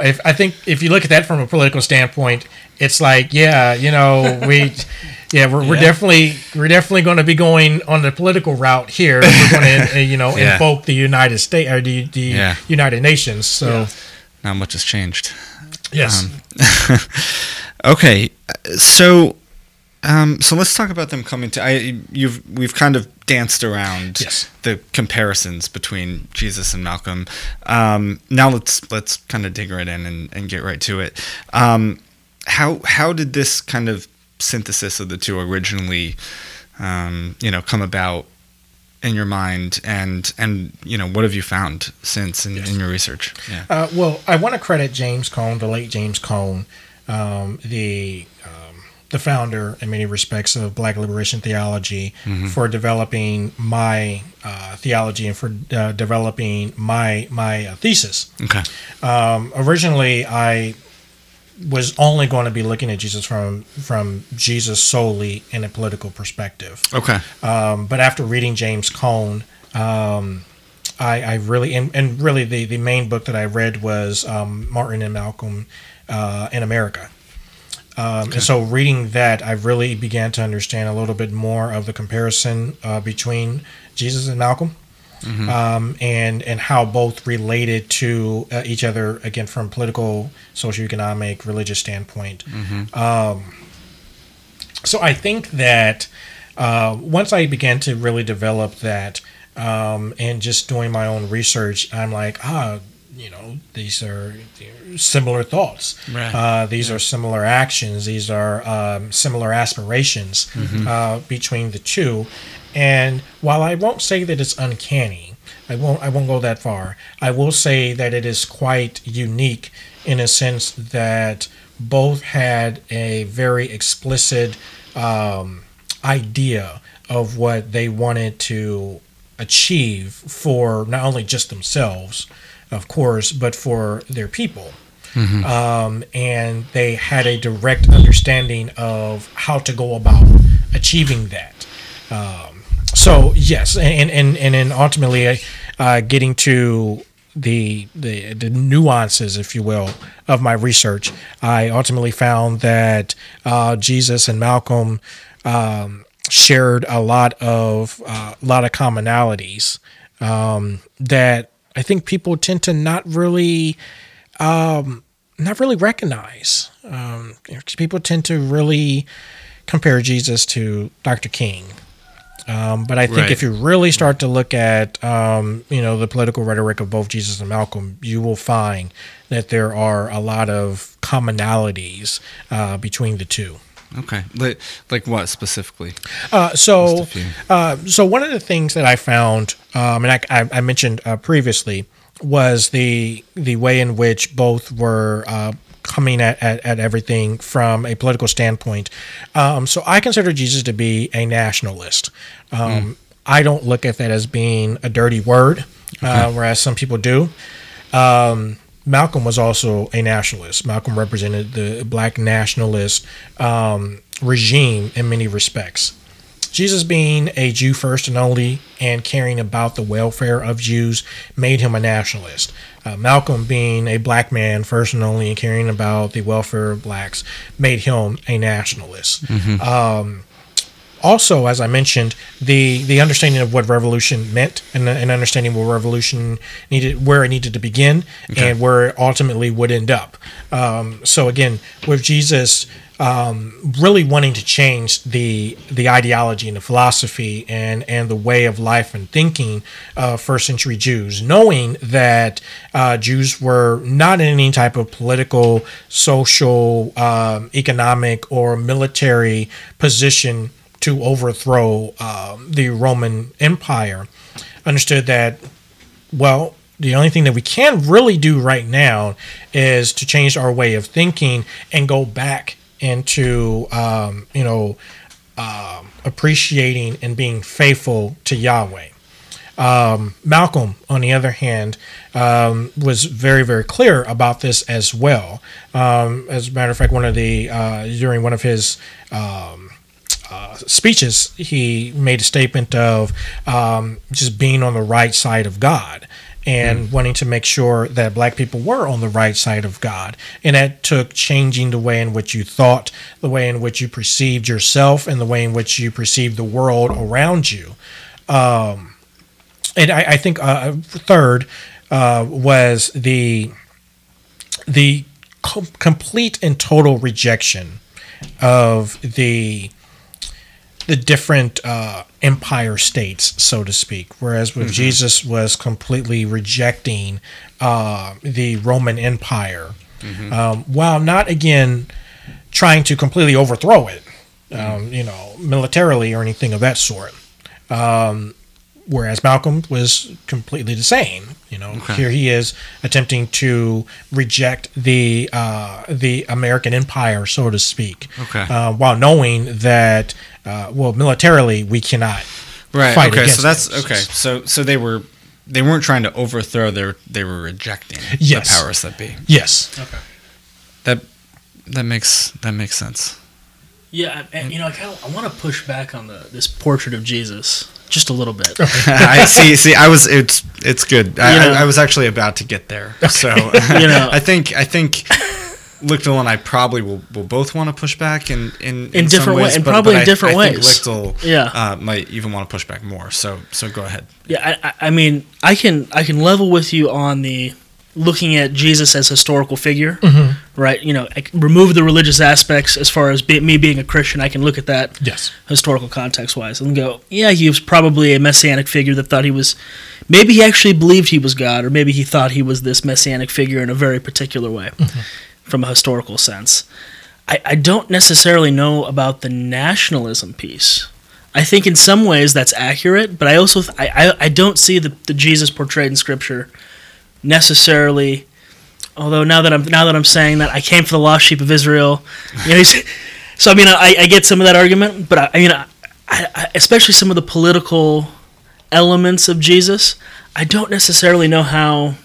if I think if you look at that from a political standpoint, it's like, yeah, you know, we're definitely going to be going on the political route here. We're going to, you know, invoke the United States or the United Nations. So not much has changed. Yes. Okay. So, so let's talk about them coming to. We've kind of danced around the comparisons between Jesus and Malcolm. Now let's kind of dig right in and get right to it. How did this kind of synthesis of the two originally, come about in your mind, and you know, what have you found since in your research? Yeah. Well, I want to credit James Cone, the late James Cone, the founder in many respects of Black liberation theology, for developing my theology and for developing my thesis. Okay. Originally, I was only going to be looking at Jesus from Jesus solely in a political perspective. Okay. But after reading James Cone, I really and really the main book that I read was Martin and Malcolm in America. And so reading that, I really began to understand a little bit more of the comparison between Jesus and Malcolm. And how both related to each other, again, from political, socioeconomic, religious standpoint. So I think that once I began to really develop that and just doing my own research, I'm like, these are similar thoughts. Right. These are similar actions. These are similar aspirations between the two. And while I won't say that it's uncanny, I won't go that far. I will say that it is quite unique in a sense that both had a very explicit idea of what they wanted to achieve for not only just themselves, of course, but for their people. And they had a direct understanding of how to go about achieving that. So yes, and ultimately getting to the nuances, if you will, of my research, I ultimately found that Jesus and Malcolm shared a lot of commonalities that I think people tend to not really recognize. People tend to really compare Jesus to Dr. King. But I think if you really start to look at, the political rhetoric of both Jesus and Malcolm, you will find that there are a lot of commonalities between the two. Okay. Like what specifically? So one of the things that I found, and I mentioned previously, was the way in which both were coming at everything from a political standpoint. So I consider Jesus to be a nationalist. I don't look at that as being a dirty word, whereas some people do. Malcolm was also a nationalist. Malcolm represented the black nationalist regime in many respects. Jesus being a Jew first and only and caring about the welfare of Jews made him a nationalist. Malcolm being a black man first and only and caring about the welfare of blacks made him a nationalist. Also, as I mentioned, the understanding of what revolution meant and understanding what revolution needed, where it needed to begin, and where it ultimately would end up. So again, with Jesus really wanting to change the ideology and the philosophy and the way of life and thinking of first century Jews, knowing that Jews were not in any type of political, social, economic, or military position to overthrow the Roman Empire, understood that, well, the only thing that we can really do right now is to change our way of thinking and go back into, appreciating and being faithful to Yahweh. Malcolm, on the other hand, was very, very clear about this as well. As a matter of fact, during one of his speeches, he made a statement of just being on the right side of God and wanting to make sure that black people were on the right side of God. And that took changing the way in which you thought, the way in which you perceived yourself, and the way in which you perceived the world around you. And I think third was the complete and total rejection of the different empire states, so to speak, whereas with Jesus was completely rejecting the Roman Empire, while not, again, trying to completely overthrow it, you know, militarily or anything of that sort. Whereas Malcolm was completely the same. You know, here he is attempting to reject the American empire, so to speak, while knowing that, well, militarily we cannot fight against it. So they weren't trying to overthrow. They were rejecting the powers that be. That makes sense. Yeah, and you know, I want to push back on this portrait of Jesus just a little bit. I see. It's good. I was actually about to get there. Okay. So you know, I think Lichtel and I probably will both want to push back in different ways, and probably in different ways. I think Lichtel might even want to push back more. So go ahead. Yeah, I mean, I can level with you on the looking at Jesus as a historical figure, right? You know, remove the religious aspects as far as me being a Christian. I can look at that historical context-wise and go, yeah, he was probably a messianic figure that thought he was... Maybe he actually believed he was God, or maybe he thought he was this messianic figure in a very particular way from a historical sense. I don't necessarily know about the nationalism piece. I think in some ways that's accurate, but I also... I don't see the Jesus portrayed in Scripture... necessarily, although now that I'm saying that, I came for the lost sheep of Israel. You know, so I mean, I get some of that argument, but I mean, especially some of the political elements of Jesus, I don't necessarily know how.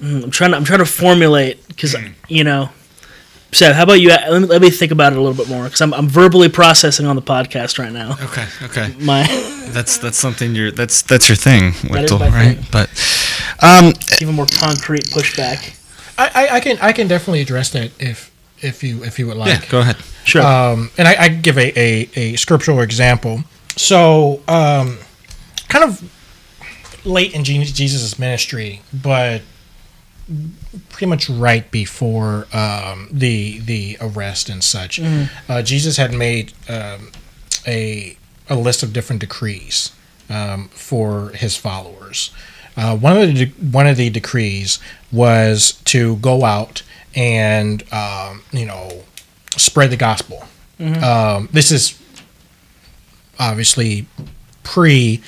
I'm trying to formulate, because you know, Seb, how about you? Let me think about it a little bit more, because I'm verbally processing on the podcast right now. Okay. That's something that's your thing, Lichtel, right? Thing. But even more concrete pushback. I can definitely address that if you would like. Yeah, go ahead. Sure. And I give a scriptural example. So kind of late in Jesus' ministry, but pretty much right before the arrest and such, Jesus had made a list of different decrees for his followers. One of the decrees was to go out and you know, spread the gospel. This is obviously pre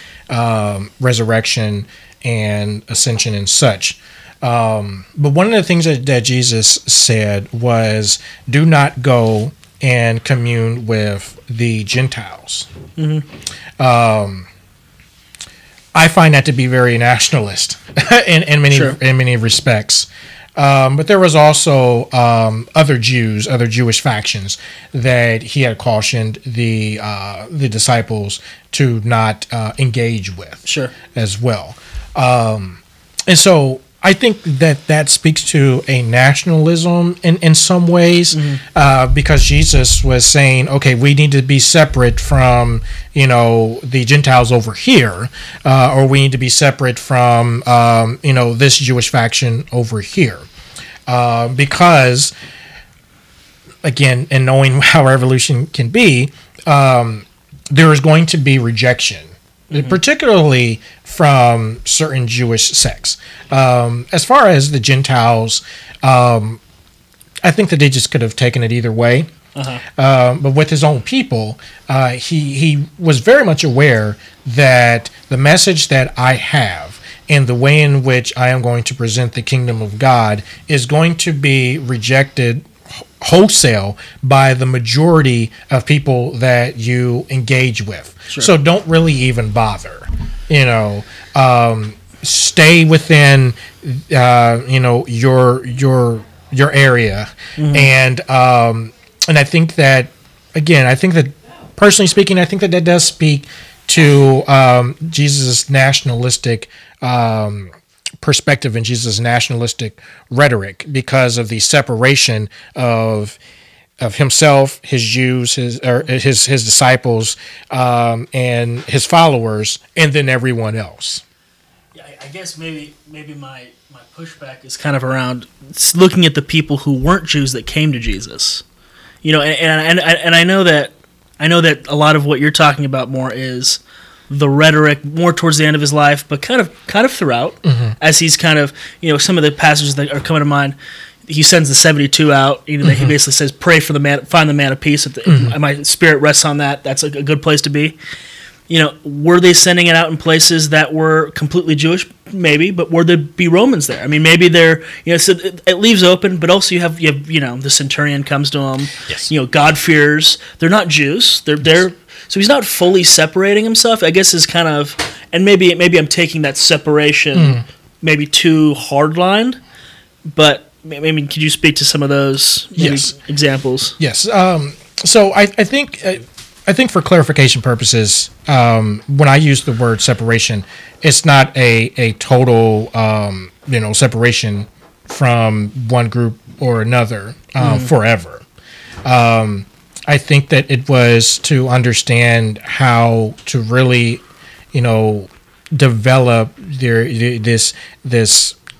resurrection and ascension and such. But one of the things that Jesus said was, do not go and commune with the Gentiles. I find that to be very nationalist in many respects. But there was also other Jewish factions that he had cautioned the disciples to not engage with as well. And so I think that speaks to a nationalism in some ways, because Jesus was saying, okay, we need to be separate from, you know, the Gentiles over here, or we need to be separate from, you know, this Jewish faction over here. Because, again, and knowing how revolution can be, there is going to be rejection. Particularly from certain Jewish sects. As far as the Gentiles, I think that they just could have taken it either way. But with his own people, he was very much aware that the message that I have and the way in which I am going to present the kingdom of God is going to be rejected wholesale by the majority of people that you engage with. Sure. So don't really even bother, you know. Stay within, you know, your area. Mm-hmm. And I think that, again, I think that, personally speaking, I think that that does speak to Jesus' nationalistic perspective and Jesus' nationalistic rhetoric, because of the separation of himself, his Jews, his disciples, and his followers, and then everyone else. Yeah, I guess maybe my pushback is kind of around looking at the people who weren't Jews that came to Jesus. You know, and I know that a lot of what you're talking about more is the rhetoric more towards the end of his life, but kind of throughout, mm-hmm. as he's kind of, you know, some of the passages that are coming to mind. He sends the 72 out. You know, mm-hmm. He basically says, "Pray for the man, find the man of peace. If mm-hmm. my spirit rests on that, that's a good place to be." You know, were they sending it out in places that were completely Jewish? Maybe, but were there be Romans there? I mean, maybe they're, you know, so it leaves open, but also you have, you know, the centurion comes to him. Yes. You know, God-fearers. They're not Jews. They're so he's not fully separating himself, I guess, is kind of, and maybe I'm taking that separation maybe too hard-lined, but I mean, could you speak to some of those examples? Yes. So I think for clarification purposes, when I use the word separation, it's not a total, you know, separation from one group or another forever. I think that it was to understand how to really, you know, develop this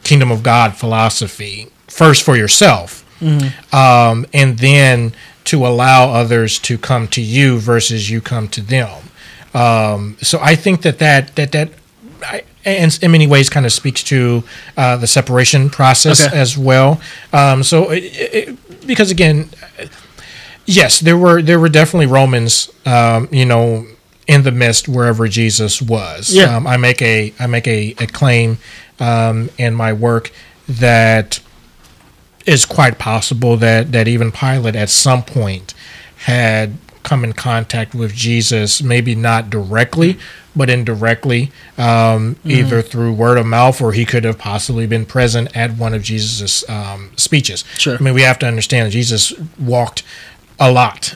kingdom of God philosophy first for yourself, and then to allow others to come to you versus you come to them. So I think that I, in many ways, kind of speaks to the separation process as well. So it, because again, yes, there were definitely Romans, you know, in the midst wherever Jesus was. Yeah. I make a claim in my work that it's quite possible that even Pilate at some point had come in contact with Jesus, maybe not directly, but indirectly, either through word of mouth, or he could have possibly been present at one of Jesus' speeches. Sure. I mean, we have to understand that Jesus walked a lot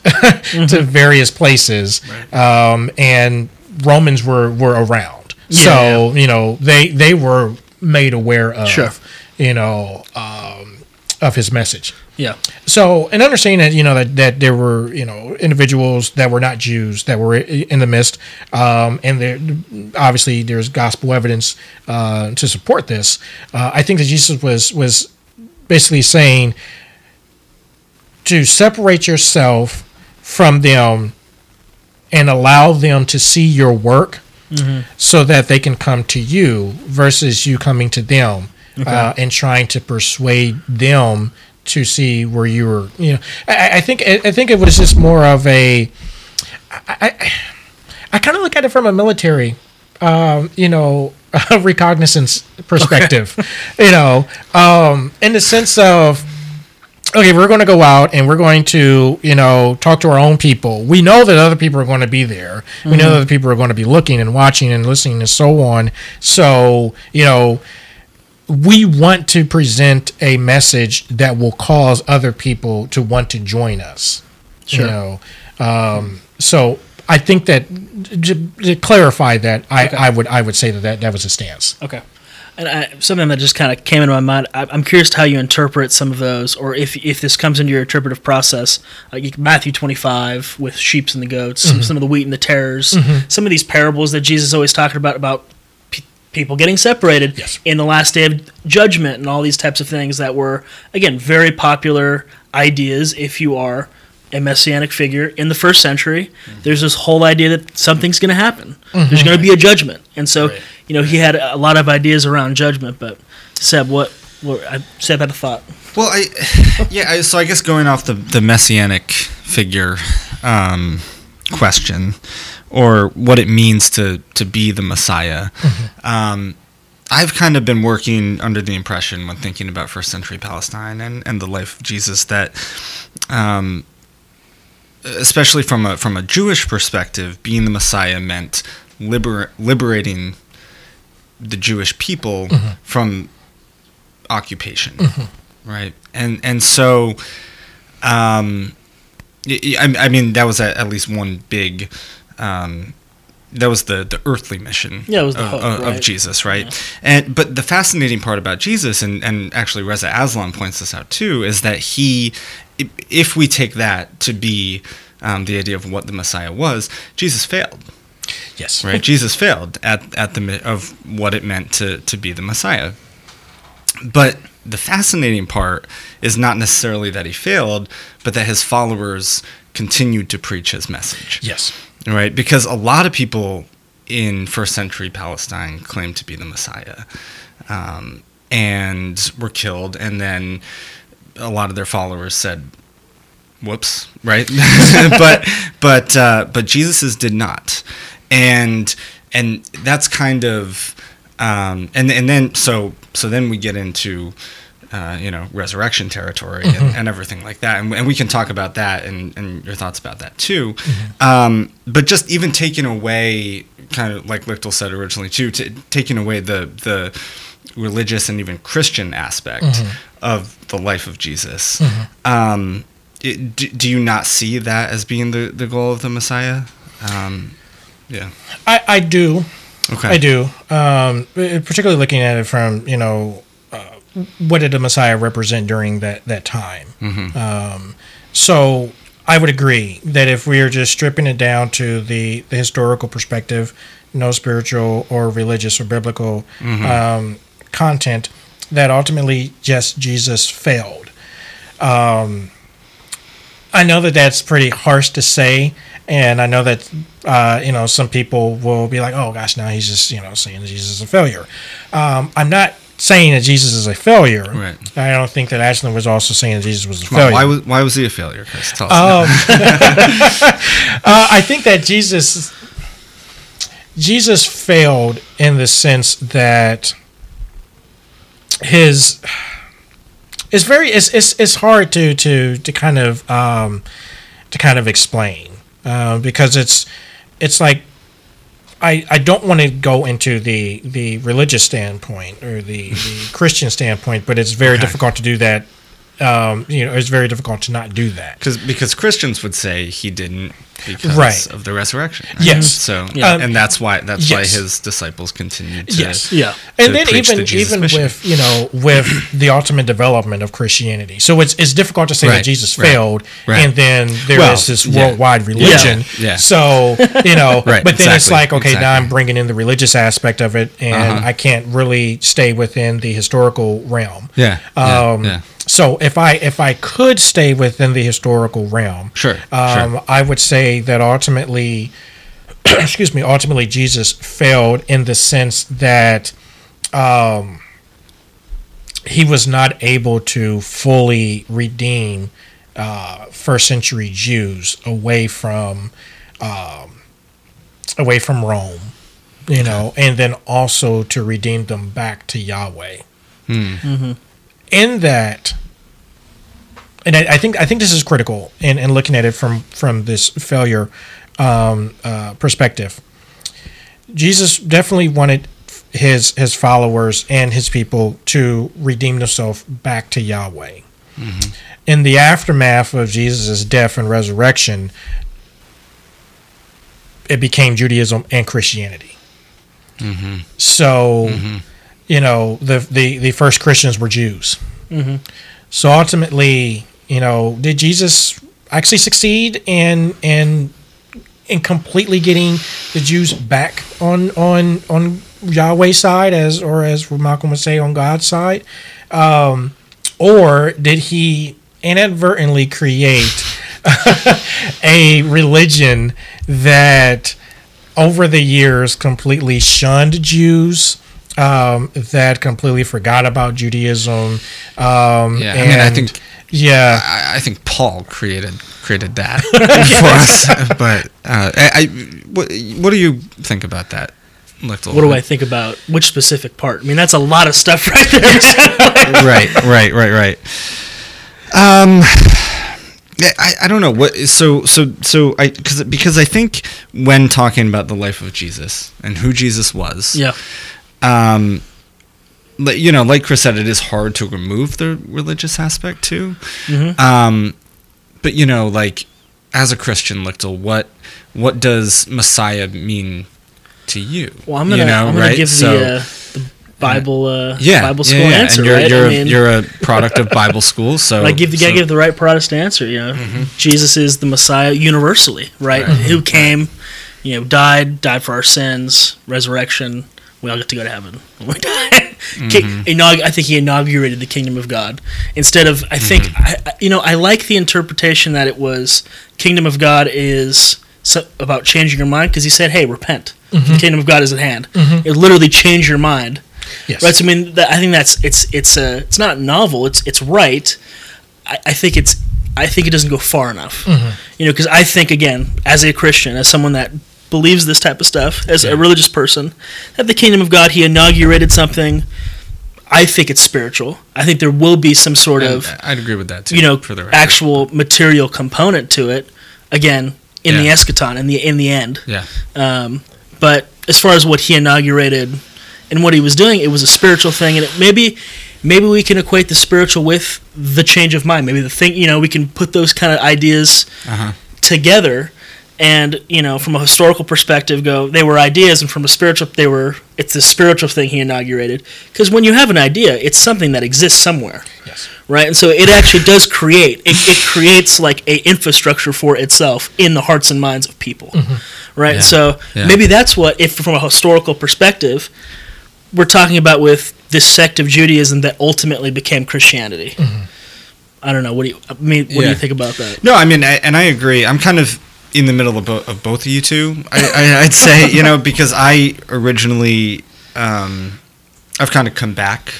to various places, right. And Romans were around. Yeah, so, you know, they were made aware of, sure. you know, of his message. Yeah. So, and understanding that, you know, that there were, you know, individuals that were not Jews that were in the midst, and there obviously there's gospel evidence to support this. I think that Jesus was basically saying to separate yourself from them and allow them to see your work, so that they can come to you versus you coming to them. Okay. And trying to persuade them to see where you were, you know. I think it was just more of a. I kind of look at it from a military, you know, recognizance perspective, okay. you know, in the sense of, okay, we're going to go out and we're going to, you know, talk to our own people. We know that other people are going to be there. We know that other people are going to be looking and watching and listening and so on. So, you know, we want to present a message that will cause other people to want to join us. Sure. You know, so I think that to clarify that, okay. I would say that was a stance. Okay, and something that just kind of came into my mind. I'm curious to how you interpret some of those, or if this comes into your interpretive process, like Matthew 25 with sheep and the goats, some of the wheat and the tares, some of these parables that Jesus is always talking about people getting separated in the last day of judgment and all these types of things that were, again, very popular ideas if you are a messianic figure in the first century. There's this whole idea that something's going to happen. There's going to be a judgment. And so, you know, he had a lot of ideas around judgment. But, Seb, Seb had a thought. Well, so I guess going off the messianic figure question, or what it means to be the Messiah. I've kind of been working under the impression when thinking about first century Palestine and the life of Jesus that, especially from a Jewish perspective, being the Messiah meant liberating the Jewish people mm-hmm. from occupation, mm-hmm. right? And so, I mean, that was at least one big. That was the earthly mission yeah, it was the hope, right? of Jesus, right? Yeah. But the fascinating part about Jesus, and actually Reza Aslan points this out too, is that he, if we take that to be the idea of what the Messiah was, Jesus failed. Yes. Right? Jesus failed at what it meant to be the Messiah. But the fascinating part is not necessarily that he failed, but that his followers continued to preach his message. Yes. Right, because a lot of people in first century Palestine claimed to be the Messiah, and were killed, and then a lot of their followers said, "Whoops!" Right, but Jesus's did not, and that's kind of and then we get into. Resurrection territory mm-hmm. and everything like that. And we can talk about that and your thoughts about that too. Mm-hmm. But just even taking away, kind of like Lichtel said originally too, taking away the religious and even Christian aspect mm-hmm. of the life of Jesus. Mm-hmm. Do you not see that as being the goal of the Messiah? Yeah. I do. Okay. I do. Particularly looking at it from, what did the Messiah represent during that time? Mm-hmm. So I would agree that if we are just stripping it down to the historical perspective, no spiritual or religious or biblical mm-hmm. Content, that ultimately just Jesus failed. I know that that's pretty harsh to say, and I know that some people will be like, "Oh gosh, now he's just saying Jesus is a failure." I'm not saying that Jesus is a failure. Right. I don't think that Aslan was also saying that Jesus was a failure. Why was he a failure? Tell us I think that Jesus failed in the sense that his it's hard to kind of explain because it's like. I don't want to go into the religious standpoint or the Christian standpoint, but it's very difficult to do that. It's very difficult to not do that because Christians would say he didn't because of the resurrection. Right? Yes, so and that's why his disciples continued to and then even mission. With with the ultimate development of Christianity, so it's difficult to say that Jesus failed, and then there is this worldwide religion. Yeah. So but then it's like now I'm bringing in the religious aspect of it, and I can't really stay within the historical realm. So if I could stay within the historical realm, sure. I would say that ultimately Jesus failed in the sense that he was not able to fully redeem first century Jews away from Rome, and then also to redeem them back to Yahweh. Mm-hmm. In that, and I think this is critical in looking at it from this failure perspective. Jesus definitely wanted his followers and his people to redeem themselves back to Yahweh. Mm-hmm. In the aftermath of Jesus' death and resurrection, it became Judaism and Christianity. Mm-hmm. So. Mm-hmm. The first Christians were Jews. Mm-hmm. So ultimately, did Jesus actually succeed in completely getting the Jews back on Yahweh's side, as Malcolm would say, on God's side? Or did he inadvertently create a religion that over the years completely shunned Jews? That completely forgot about Judaism. I think Paul created that for us. But what do you think about that? What do I think about which specific part? I mean, that's a lot of stuff right there. Right. I don't know what. So I because I think when talking about the life of Jesus and who Jesus was, you know, like Chris said, it is hard to remove the religious aspect too. Mm-hmm. But you know, like as a Christian, Lichtel, what does Messiah mean to you? Well, I'm gonna give the Bible Bible school answer. And you're a product of Bible school, so I give the right Protestant answer. You know, mm-hmm. Jesus is the Messiah universally, right? Mm-hmm. Who came, you know, died for our sins, resurrection. We all get to go to heaven when we die. Mm-hmm. I think he inaugurated the kingdom of God. Instead of, I think, mm-hmm. I like the interpretation that it was kingdom of God is about changing your mind, because he said, hey, repent. Mm-hmm. The kingdom of God is at hand. Mm-hmm. It literally changed your mind. Yes. Right? So, I mean, I think that's it's not novel. It's right. I think it doesn't go far enough. Mm-hmm. You know, because I think, again, as a Christian, as someone that believes this type of stuff, as a religious person, that the kingdom of God, he inaugurated something. I think it's spiritual. I think there will be some sort of, I'd agree with that too, you know, for the actual material component to it. Again, in the eschaton, in the end. Yeah. But as far as what he inaugurated and what he was doing, it was a spiritual thing, and it maybe we can equate the spiritual with the change of mind. Maybe the thing, you know, we can put those kind of ideas together. And, you know, from a historical perspective, they were ideas, and from a spiritual, it's the spiritual thing he inaugurated. Because when you have an idea, it's something that exists somewhere, yes, right? And so it actually does create. It creates like a infrastructure for itself in the hearts and minds of people, mm-hmm. right? Yeah. So maybe that's what, if from a historical perspective, we're talking about with this sect of Judaism that ultimately became Christianity. Mm-hmm. I don't know. What do you think about that? No, I mean, and I agree. I'm kind of in the middle of both of you two, I'd say, you know, because I originally, I've kind of come back,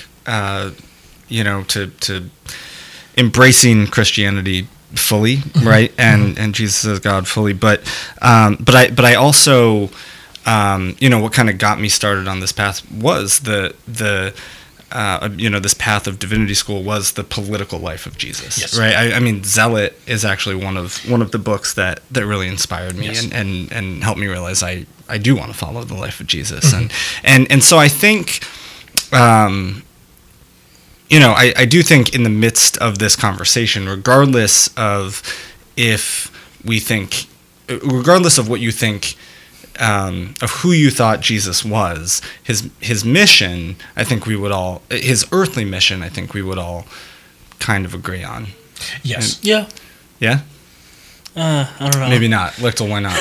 you know, to embracing Christianity fully, right, and Jesus as God fully, but I also, you know, what kind of got me started on this path was this path of divinity school was the political life of Jesus, yes, right? I mean, Zealot is actually one of the books that really inspired me, yes, and helped me realize I do want to follow the life of Jesus, mm-hmm. and so I think, you know, I do think in the midst of this conversation, regardless of what you think, of who you thought Jesus was, his mission, his earthly mission, I think we would all kind of agree on. Yes. And, yeah. Yeah? I don't know. Maybe not. Lichtel, why not?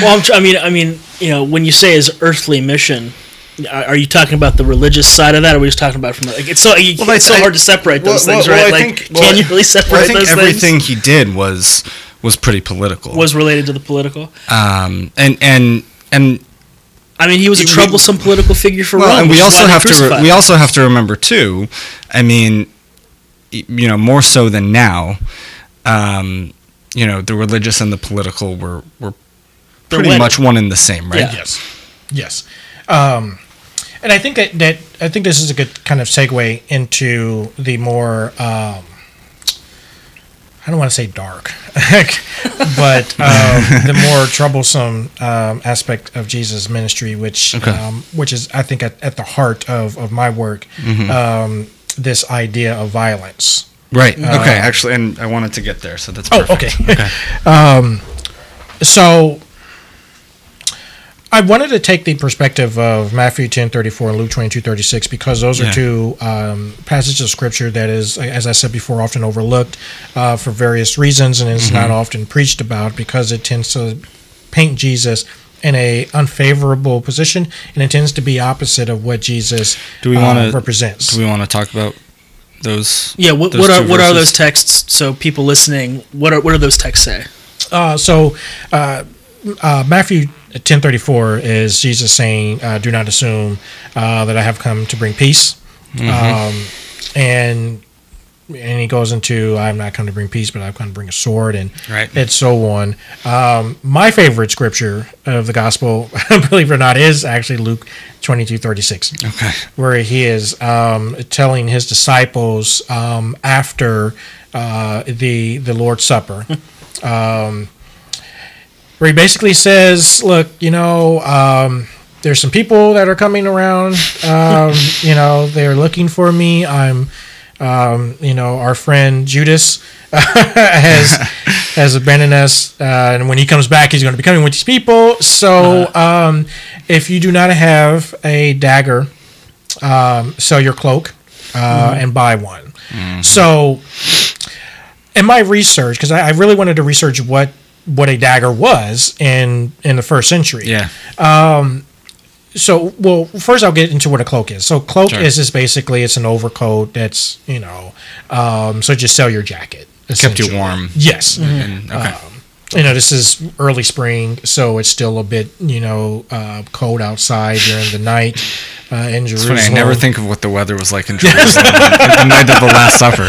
Well, I mean, you know, when you say his earthly mission, are you talking about the religious side of that, or are we just talking about from the... Like, it's so hard to separate those things, right? Can you really separate those things? I think everything he did was pretty political. Was related to the political. And I mean, he was a troublesome political figure for Rome. And we also have to remember too. I mean, you know, more so than now, you know, the religious and the political were pretty much one and the same, right? Yeah. Yes. And I think that this is a good kind of segue into the more. I don't want to say dark, but the more troublesome aspect of Jesus' ministry, which is, I think, at the heart of my work, mm-hmm. This idea of violence. Right. Okay. Actually, and I wanted to get there, so that's perfect. Oh, okay. So I wanted to take the perspective of Matthew 10:34 and Luke 22:36, because those are two passages of scripture that is, as I said before, often overlooked for various reasons, and it's not often preached about because it tends to paint Jesus in a unfavorable position, and it tends to be opposite of what Jesus represents. Do we want to talk about those? Yeah. What are those texts? So people listening, what are those texts say? Matthew 10:34 is Jesus saying, do not assume that I have come to bring peace. Mm-hmm. And and he goes into, I'm not come to bring peace, but I've come to bring a sword, and right. It's so on. My favorite scripture of the gospel, believe it or not, is actually Luke 22:36, okay. where he is telling his disciples after the Lord's Supper, where he basically says, look, there's some people that are coming around, they're looking for me. I'm... our friend Judas has abandoned us, and when he comes back, he's going to be coming with these people. So, if you do not have a dagger, sell your cloak and buy one. Mm-hmm. So, in my research, because I really wanted to research what a dagger was in the first century. Yeah. So, well, first I'll get into what a cloak is. So, cloak sure. is basically it's an overcoat that's so just sell your jacket. Kept you warm. Yes. Mm-hmm. Okay. This is early spring, so it's still a bit cold outside during the night in Jerusalem. It's funny, I never think of what the weather was like in Jerusalem the night of the Last Supper.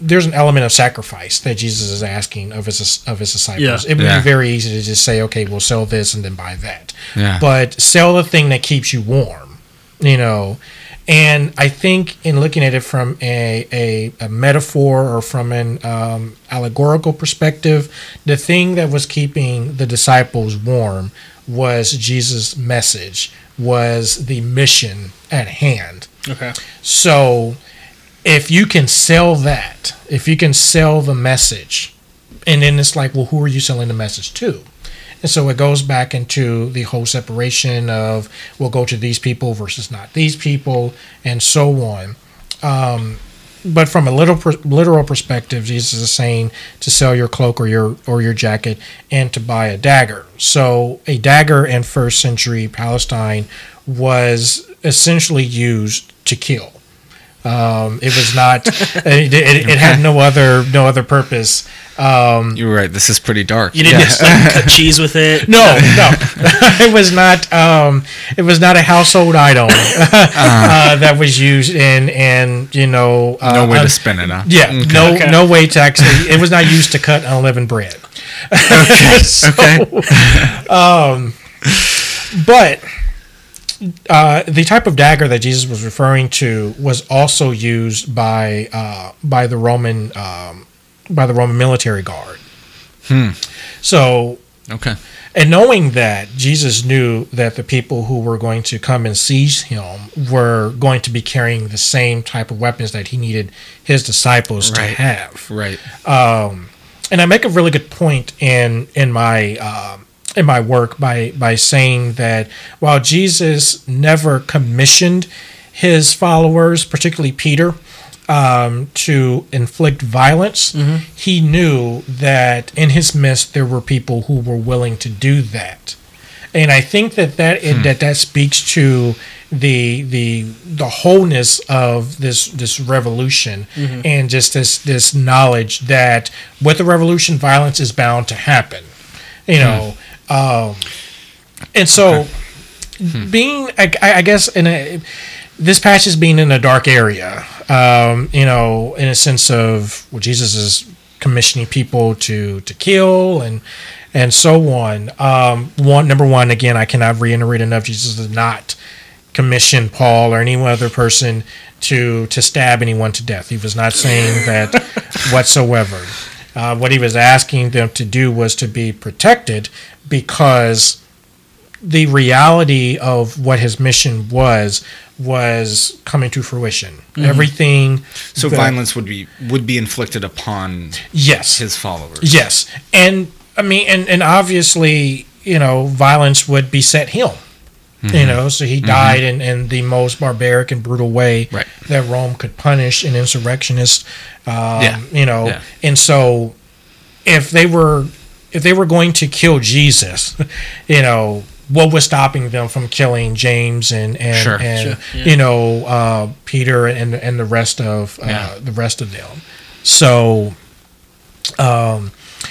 There's an element of sacrifice that Jesus is asking of his disciples. Yeah. It would be very easy to just say, okay, we'll sell this and then buy that. Yeah. But sell the thing that keeps you warm, And I think in looking at it from a metaphor or from an allegorical perspective, the thing that was keeping the disciples warm was Jesus' message, was the mission at hand. Okay. So if you can sell that, if you can sell the message, and then it's like, well, who are you selling the message to? And so it goes back into the whole separation of we'll go to these people versus not these people, and so on. But from a literal perspective, Jesus is saying to sell your cloak or your jacket and to buy a dagger. So a dagger in first century Palestine was essentially used to kill. It was not. It had no other purpose. You were right. This is pretty dark. You didn't just cut cheese with it. No. It was not. It was not a household item that was used in. No way to spin it. Huh? Yeah. Okay. No way to actually. It was not used to cut unleavened bread. Okay. But. The type of dagger that Jesus was referring to was also used by the Roman military guard. Hmm. So, okay. And knowing that, Jesus knew that the people who were going to come and seize him were going to be carrying the same type of weapons that he needed his disciples to have. Right. And I make a really good point in my. In my work by saying that while Jesus never commissioned his followers, particularly Peter, to inflict violence, he knew that in his midst there were people who were willing to do that. And I think that speaks to the wholeness of this revolution and just this knowledge that with the revolution, violence is bound to happen. And so being, I guess, this passage being in a dark area, in a sense of, well, Jesus is commissioning people to kill and so on. Number one, again, I cannot reiterate enough, Jesus did not commission Paul or any other person to stab anyone to death. He was not saying that whatsoever. What he was asking them to do was to be protected because the reality of what his mission was coming to fruition. Mm-hmm. Everything. So violence would be inflicted upon his followers. Yes. And I mean, and obviously, violence would beset him. Mm-hmm. So he died in the most barbaric and brutal way that Rome could punish an insurrectionist. And so if they were going to kill Jesus, what was stopping them from killing James and Peter and the rest of the rest of them? So, I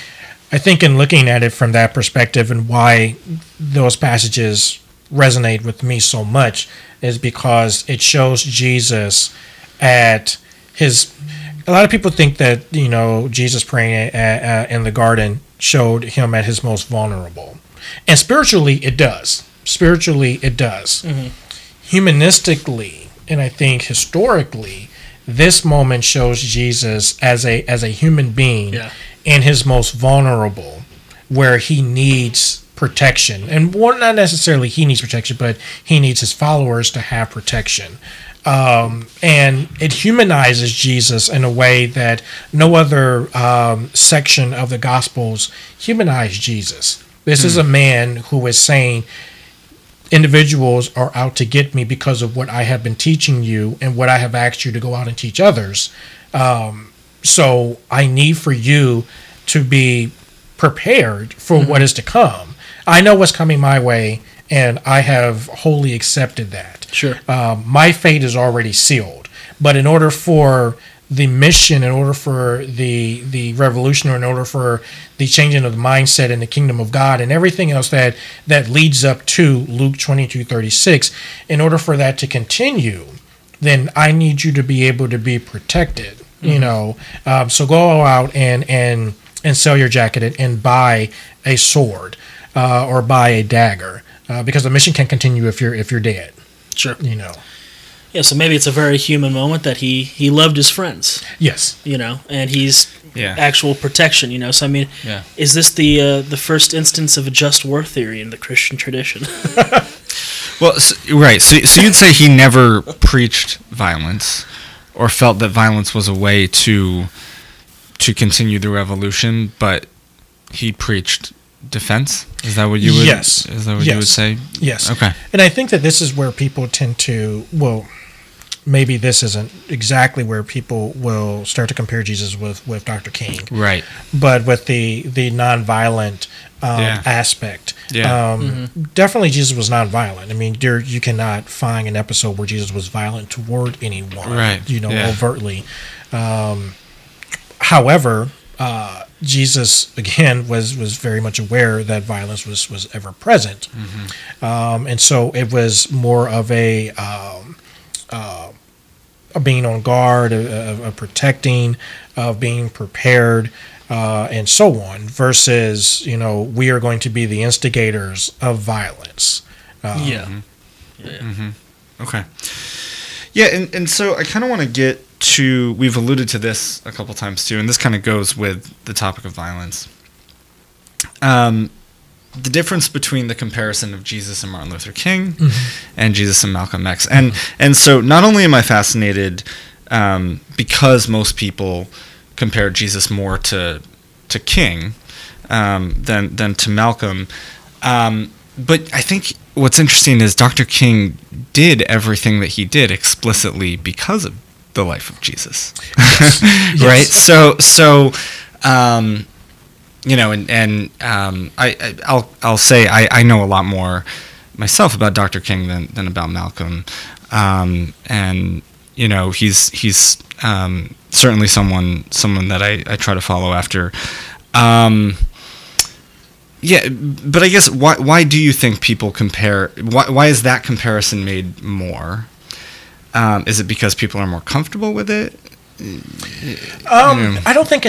think in looking at it from that perspective and why those passages resonate with me so much is because it shows Jesus at his... A lot of people think that, you know, Jesus praying in the garden showed him at his most vulnerable. And spiritually, it does. Spiritually, it does. Mm-hmm. Humanistically, and I think historically, this moment shows Jesus as a human being in his most vulnerable, where he needs protection. And well, not necessarily he needs protection, but he needs his followers to have protection. And it humanizes Jesus in a way that no other section of the Gospels humanize Jesus. This is a man who is saying, individuals are out to get me because of what I have been teaching you and what I have asked you to go out and teach others. So I need for you to be prepared for what is to come. I know what's coming my way, and I have wholly accepted that. Sure. My fate is already sealed. But in order for the mission, in order for the revolution, or in order for the changing of the mindset in the kingdom of God and everything else that leads up to Luke 22:36, in order for that to continue, then I need you to be able to be protected. Mm-hmm. You know, so go out and sell your jacket and buy a sword or buy a dagger, because the mission can continue if you're dead. Sure. You know. Yeah, so maybe it's a very human moment that he loved his friends. Yes. You know, and he's actual protection, you know. So, I mean, is this the first instance of a just war theory in the Christian tradition? Well, so, right. So you'd say he never preached violence or felt that violence was a way to continue the revolution, but he preached defense? Is that what you would you would say? Yes. Okay. And I think that this is where people tend to, well, maybe this isn't exactly where people will start to compare Jesus with Dr. King. Right. But with the nonviolent aspect. Yeah. Definitely Jesus was nonviolent. I mean, you cannot find an episode where Jesus was violent toward anyone. Right. You know, overtly. However, Jesus, again, was very much aware that violence was ever present. Mm-hmm. And so it was more of a being on guard, a protecting, of being prepared, and so on, versus, you know, we are going to be the instigators of violence. Okay. Yeah, and so I kind of want to get to, we've alluded to this a couple times too, and this kind of goes with the topic of violence. The difference between the comparison of Jesus and Martin Luther King and Jesus and Malcolm X. And so not only am I fascinated because most people compare Jesus more to King than to Malcolm, but I think what's interesting is Dr. King did everything that he did explicitly because of the life of Jesus. Yes. Right? Yes. So, you know, and I'll say I know a lot more myself about Dr. King than about Malcolm. And you know, he's certainly someone that I try to follow after. Yeah, but I guess why do you think people compare? Why is that comparison made more? Is it because people are more comfortable with it? I don't think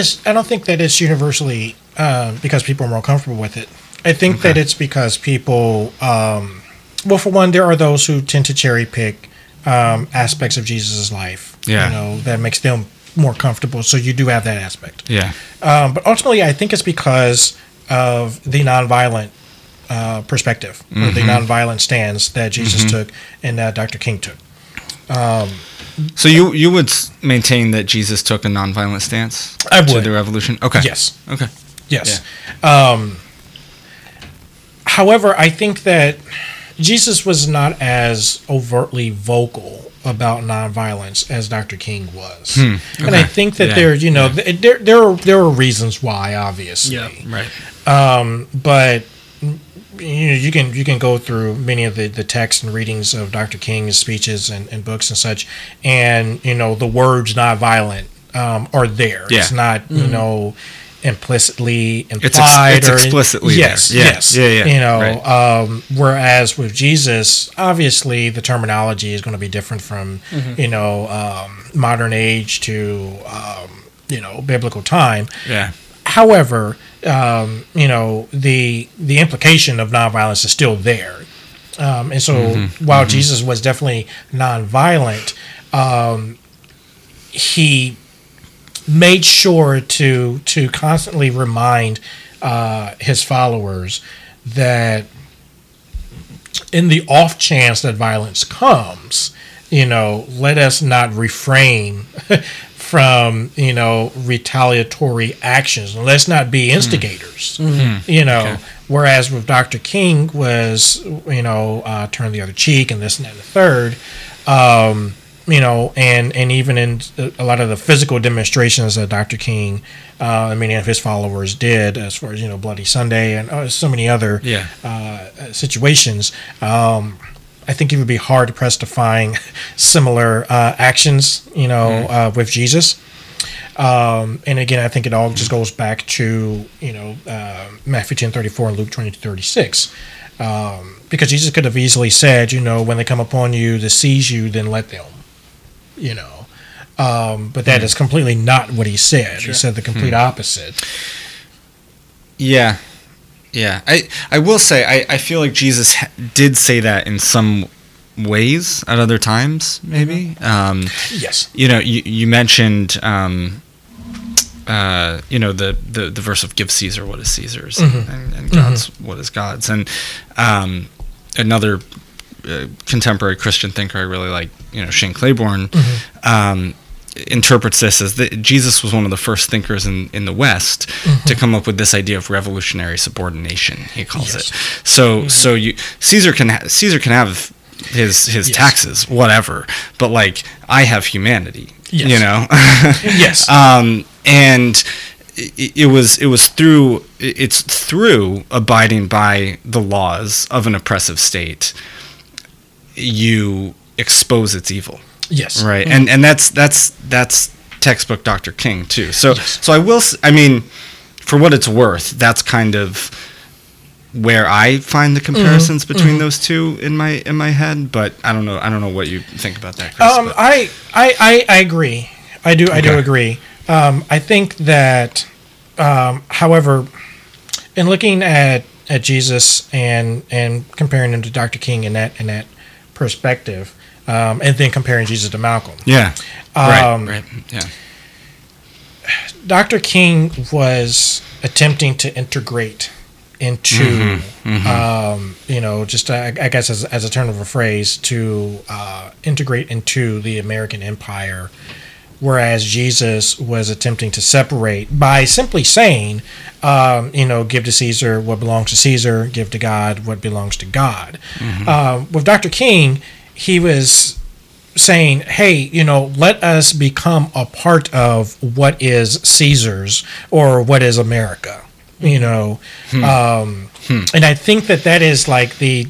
that it's universally because people are more comfortable with it. I think that it's because people. Well, for one, there are those who tend to cherry pick aspects of Jesus' life. Yeah. You know, that makes them more comfortable. So you do have that aspect. Yeah. But ultimately, I think it's because of the nonviolent perspective, or the nonviolent stance that Jesus took and that Dr. King took. So you would maintain that Jesus took a nonviolent stance to the revolution? Okay. Yes. Okay. Yes. Yeah. However, I think that Jesus was not as overtly vocal about nonviolence as Dr. King was, okay. And I think that there are reasons why, obviously, right. But you know, you can go through many of the texts and readings of Dr. King's speeches and books and such, and you know the words "nonviolent" are there. Yeah. It's not you know. implicitly implied. It's explicitly yes, there. Yeah. Yes. Yeah, yeah. You know, right. Whereas with Jesus, obviously the terminology is going to be different from, mm-hmm. you know, modern age to, you know, biblical time. Yeah. However, you know, the implication of nonviolence is still there. And so mm-hmm. while mm-hmm. Jesus was definitely nonviolent, he made sure to constantly remind his followers that in the off chance that violence comes, you know, let us not refrain from, you know, retaliatory actions. Let's not be instigators, mm-hmm. you know, okay. Whereas with Dr. King was, you know, turn the other cheek and this and that and the third, you know, and even in a lot of the physical demonstrations that Dr. King, many of his followers did, as far as, you know, Bloody Sunday and so many other situations, I think it would be hard pressed to find similar actions, you know, with Jesus. And again, I think it all just goes back to, you know, Matthew 10:34 and Luke 22:36. Because Jesus could have easily said, you know, when they come upon you to seize you, then let them. You know, but that is completely not what he said. Sure. He said the complete opposite. Yeah, yeah. I will say I feel like Jesus did say that in some ways at other times, maybe. Yes. You know, you mentioned you know, the verse of give Caesar what is Caesar's, mm-hmm. and God's mm-hmm. what is God's, and another. Contemporary Christian thinker I really like, you know, Shane Claiborne, mm-hmm. Interprets this as that Jesus was one of the first thinkers in the West mm-hmm. to come up with this idea of revolutionary subordination, he calls it. So mm-hmm. so you Caesar can have his taxes, whatever, but like I have humanity, you know. Yes. And it's through abiding by the laws of an oppressive state you expose its evil. Yes. Right. Mm-hmm. And that's textbook Dr. King too. So so I mean for what it's worth, that's kind of where I find the comparisons mm-hmm. between mm-hmm. those two in my head, but I don't know what you think about that, Chris. I agree. I do agree. I think that however, in looking at Jesus and comparing him to Dr. King in that perspective, and then comparing Jesus to Malcolm. Yeah. Right. Yeah. Dr. King was attempting to integrate into, mm-hmm. Mm-hmm. You know, just I guess as a turn of a phrase, to integrate into the American empire, whereas Jesus was attempting to separate by simply saying, you know, give to Caesar what belongs to Caesar, give to God what belongs to God. Mm-hmm. With Dr. King, he was saying, hey, you know, let us become a part of what is Caesar's or what is America, you know. And I think that is like the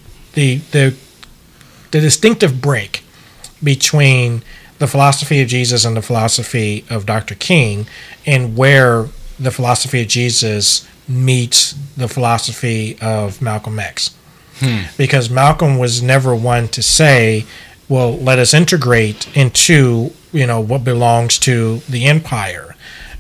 distinctive break between the philosophy of Jesus and the philosophy of Dr. King, and where the philosophy of Jesus meets the philosophy of Malcolm X. Because Malcolm was never one to say, well, let us integrate into, you know, what belongs to the empire.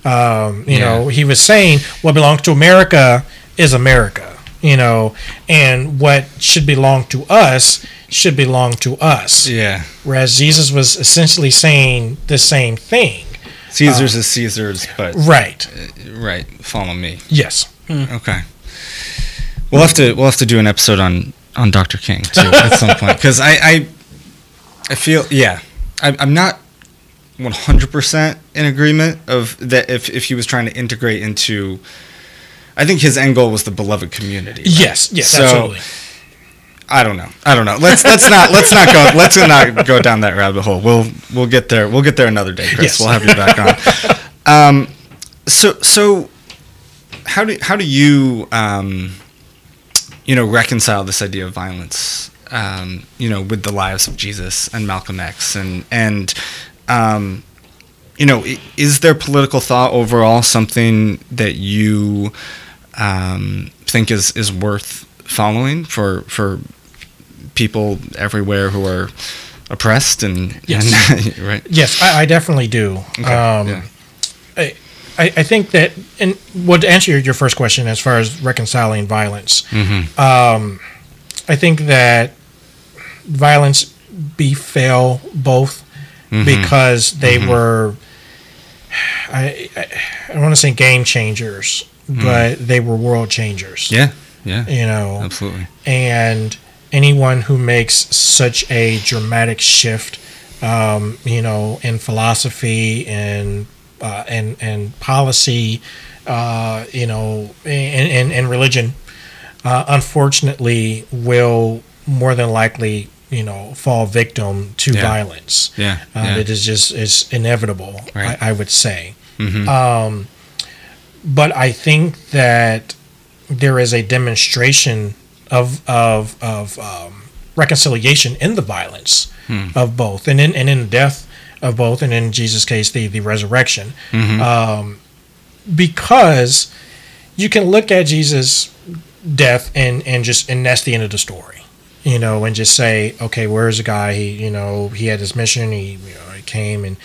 You know, he was saying what belongs to America is America, you know, and what should belong to us should belong to us. Yeah. Whereas Jesus was essentially saying the same thing. Caesar's is Caesar's, but right. Follow me. Yes. Okay. We'll have to do an episode on Dr. King too at some point, because I feel I'm not 100% in agreement of that if he was trying to integrate into. I think his end goal was the beloved community. Right? Yes, so, absolutely. I don't know. Let's not go down that rabbit hole. We'll get there. We'll get there another day, Chris. Yes. We'll have you back on. So how do you you know, reconcile this idea of violence you know, with the lives of Jesus and Malcolm X and you know, is there political thought overall something that you think is worth following for people everywhere who are oppressed and, yes. and right? Yes, I definitely do. Okay. Yeah. I think that, and well, to answer your first question as far as reconciling violence, mm-hmm. I think that violence befell both mm-hmm. because they mm-hmm. were, I don't want to say game changers, mm-hmm. but they were world changers. Yeah, yeah. You know, absolutely. And anyone who makes such a dramatic shift, you know, in philosophy and policy, you know, and religion, unfortunately, will more than likely, you know, fall victim to yeah. violence. Yeah. Yeah. It is just, it's inevitable, right. I would say. Mm-hmm. But I think that there is a demonstration of reconciliation in the violence of both, and in death of both, and in Jesus' case, the resurrection. Mm-hmm. Because you can look at Jesus' death and that's the end of the story, you know, and just say, okay, where's the guy? He, you know, he had his mission. He, you know, he came and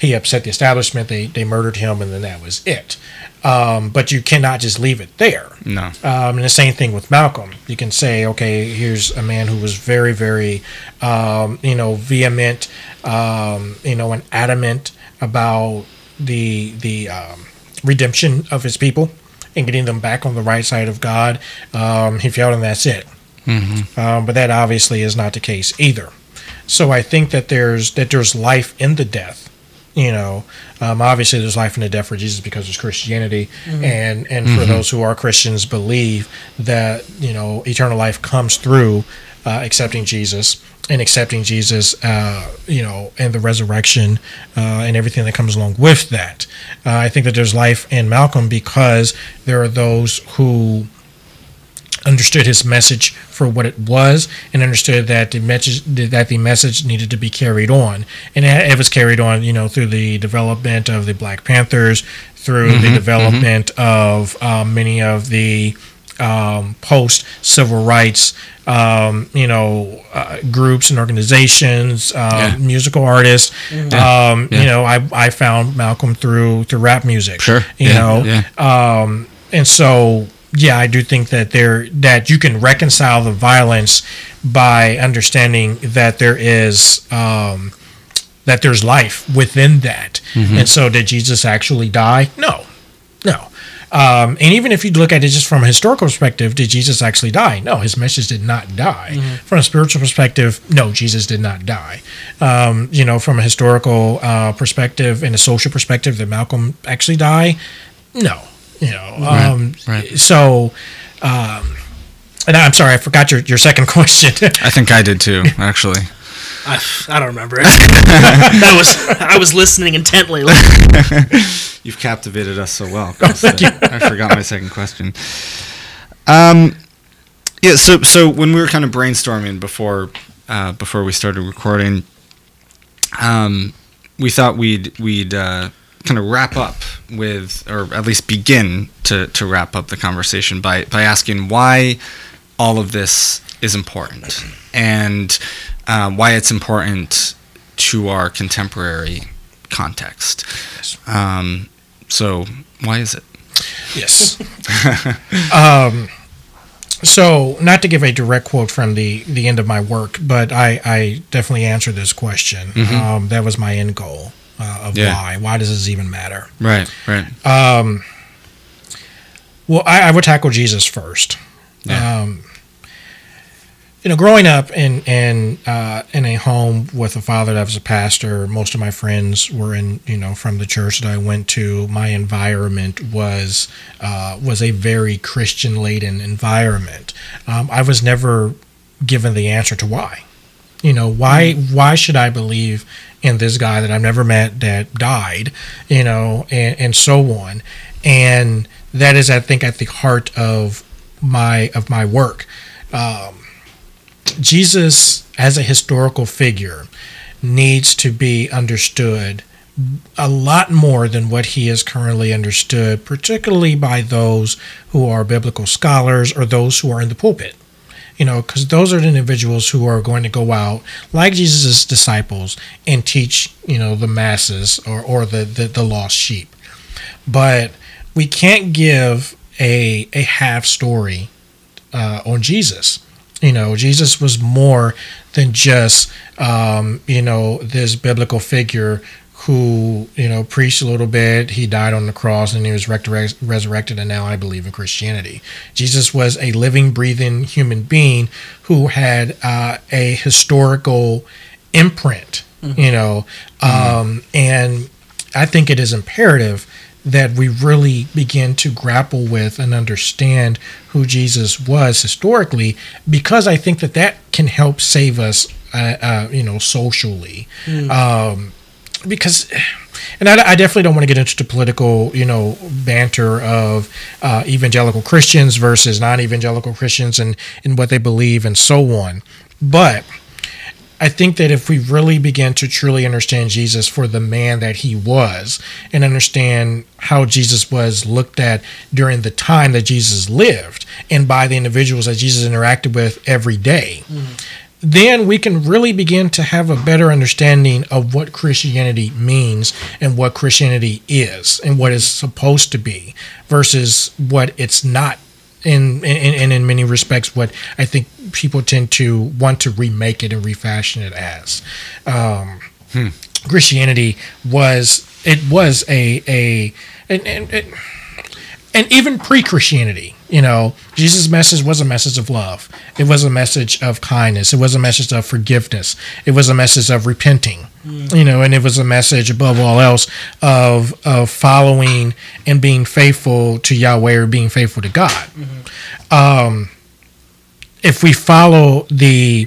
he upset the establishment. They murdered him, and then that was it. But you cannot just leave it there. No. And the same thing with Malcolm. You can say, okay, here's a man who was very, very, you know, vehement, you know, and adamant about the redemption of his people and getting them back on the right side of God. He failed, and that's it. Mm-hmm. But that obviously is not the case either. So I think that there's life in the death. You know, obviously there's life and the death for Jesus because there's Christianity, mm-hmm. and for mm-hmm. those who are Christians believe that, you know, eternal life comes through accepting Jesus and you know, and the resurrection and everything that comes along with that. I think that there's life in Malcolm because there are those who understood his message for what it was, and understood that the message needed to be carried on, and it was carried on, you know, through the development of the Black Panthers, through mm-hmm, the development mm-hmm. of many of the post-civil rights, you know, groups and organizations, musical artists. Yeah. Yeah. You know, I found Malcolm through rap music. Sure. You know, yeah. And so. Yeah, I do think that that you can reconcile the violence by understanding that there's life within that. Mm-hmm. And so, did Jesus actually die? No. And even if you look at it just from a historical perspective, did Jesus actually die? No, his message did not die. Mm-hmm. From a spiritual perspective, no, Jesus did not die. You know, from a historical perspective and a social perspective, did Malcolm actually die? No. You know, right. So, and I'm sorry, I forgot your second question. I think I did too, actually. I don't remember. I was listening intently. You've captivated us so well. I forgot my second question. Yeah. So when we were kind of brainstorming before we started recording, we thought we'd kind of wrap up with, or at least begin to wrap up the conversation by asking why all of this is important, and why it's important to our contemporary context. So why is it? Yes. So, not to give a direct quote from the end of my work, but I definitely answered this question. Mm-hmm. That was my end goal. Why does this even matter? Right. Well, I would tackle Jesus first. Yeah. You know, growing up in a home with a father that was a pastor, most of my friends were in, you know, from the church that I went to. My environment was a very Christian-laden environment. I was never given the answer to why. You know, why should I believe in this guy that I've never met that died, you know, and so on. And that is, I think, at the heart of my work. Jesus as a historical figure needs to be understood a lot more than what he is currently understood, particularly by those who are biblical scholars or those who are in the pulpit. You know, because those are the individuals who are going to go out, like Jesus' disciples, and teach, you know, the masses or the lost sheep. But we can't give a half story on Jesus. You know, Jesus was more than just, you know, this biblical figure who, you know, preached a little bit, he died on the cross, and he was resurrected, and now I believe in Christianity. Jesus was a living, breathing human being who had a historical imprint, mm-hmm. you know, and I think it is imperative that we really begin to grapple with and understand who Jesus was historically, because I think that that can help save us, you know, socially. Mm. Because, and I definitely don't want to get into the political, you know, banter of evangelical Christians versus non-evangelical Christians and what they believe and so on. But I think that if we really begin to truly understand Jesus for the man that he was, and understand how Jesus was looked at during the time that Jesus lived and by the individuals that Jesus interacted with every day, mm-hmm. then we can really begin to have a better understanding of what Christianity means and what Christianity is and what it's supposed to be versus what it's not, and in many respects what I think people tend to want to remake it and refashion it as. Christianity was and even pre-Christianity, you know, Jesus' message was a message of love. It was a message of kindness. It was a message of forgiveness. It was a message of repenting, you know, and it was a message above all else of following and being faithful to Yahweh or being faithful to God. Mm-hmm. If we follow the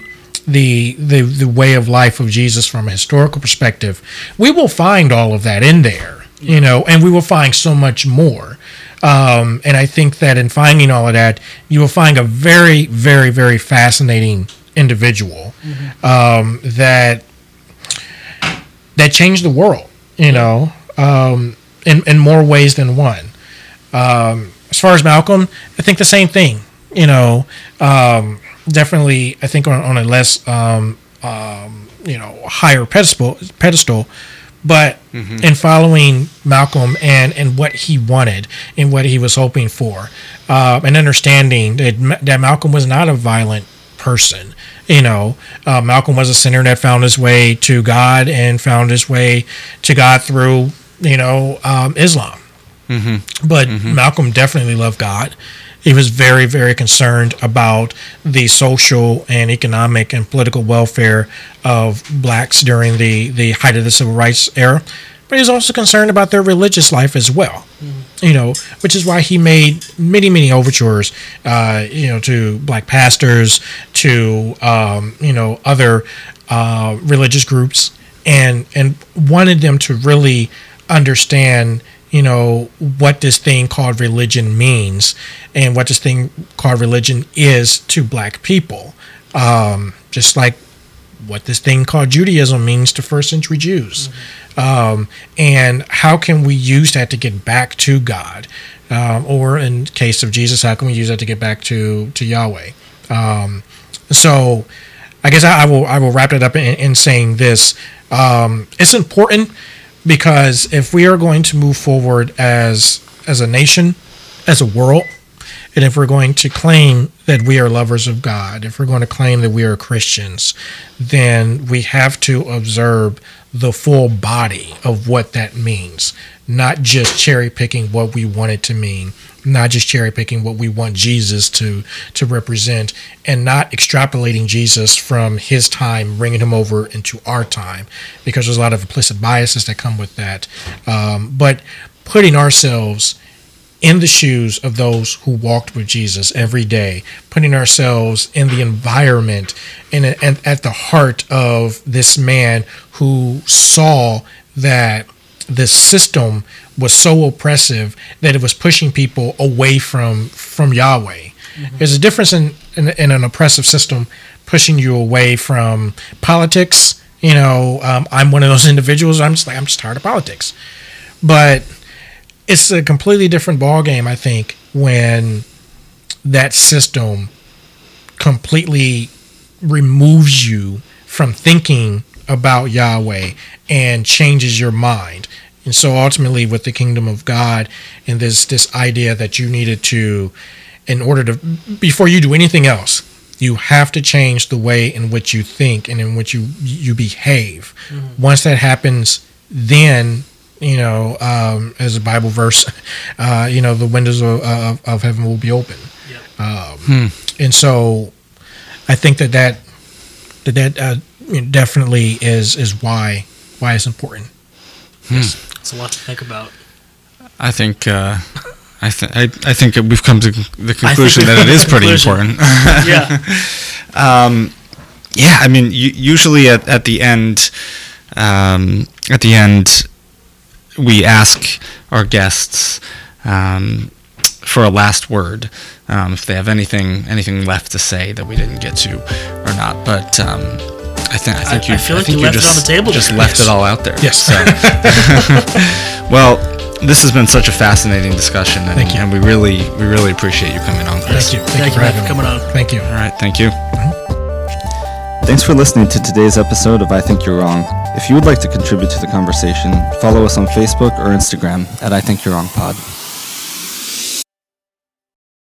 way of life of Jesus from a historical perspective, we will find all of that in there, you know, and we will find so much more. And I think that in finding all of that, you will find a very, very, very fascinating individual that changed the world, you know, in more ways than one. As far as Malcolm, I think the same thing, you know, definitely, I think on a less, you know, higher pedestal. But in following Malcolm and what he wanted and what he was hoping for, and understanding that Malcolm was not a violent person, you know, Malcolm was a sinner that found his way to God and found his way to God through, you know, Islam. But Malcolm definitely loved God. He was very, very concerned about the social and economic and political welfare of blacks during the height of the civil rights era. But he was also concerned about their religious life as well, you know, which is why he made many, many overtures, you know, to black pastors, to, you know, other religious groups, and wanted them to really understand, you know, what this thing called religion means and what this thing called religion is to black people. Just like what this thing called Judaism means to first century Jews. And how can we use that to get back to God? Or in case of Jesus, how can we use that to get back to Yahweh? So I guess I will wrap it up in saying this. It's important, because if we are going to move forward as a nation, as a world, and if we're going to claim that we are lovers of God, if we're going to claim that we are Christians, then we have to observe the full body of what that means, not just cherry-picking what we want it to mean, not just cherry-picking what we want Jesus to represent, and not extrapolating Jesus from his time, bringing him over into our time, because there's a lot of implicit biases that come with that. But putting ourselves in the shoes of those who walked with Jesus every day, putting ourselves in the environment and at the heart of this man who saw that the system was so oppressive that it was pushing people away from Yahweh. There's a difference in an oppressive system pushing you away from politics You know, I'm one of those individuals. I'm just tired of politics. But it's a completely different ballgame, I think, when that system completely removes you from thinking about Yahweh and changes your mind. And so ultimately with the kingdom of God and this idea that you needed to, in order to, before you do anything else, you have to change the way in which you think and in which you behave. Mm-hmm. Once that happens, then, you know, as a Bible verse, you know, the windows of heaven will be open. Yep. And so I think that definitely is why it's important. It's a lot to think about. I think I think we've come to the conclusion that it is pretty important. Yeah. Yeah, I mean, usually at the end we ask our guests for a last word, if they have anything left to say that we didn't get to or not, but I think you left it all out there. Yes. So. Well, this has been such a fascinating discussion. And, thank you. And we really appreciate you coming on, Chris. Thank you. Thank you for coming on. Thank you. All right. Thank you. Thanks for listening to today's episode of I Think You're Wrong. If you would like to contribute to the conversation, follow us on Facebook or Instagram at I Think You're Wrong Pod.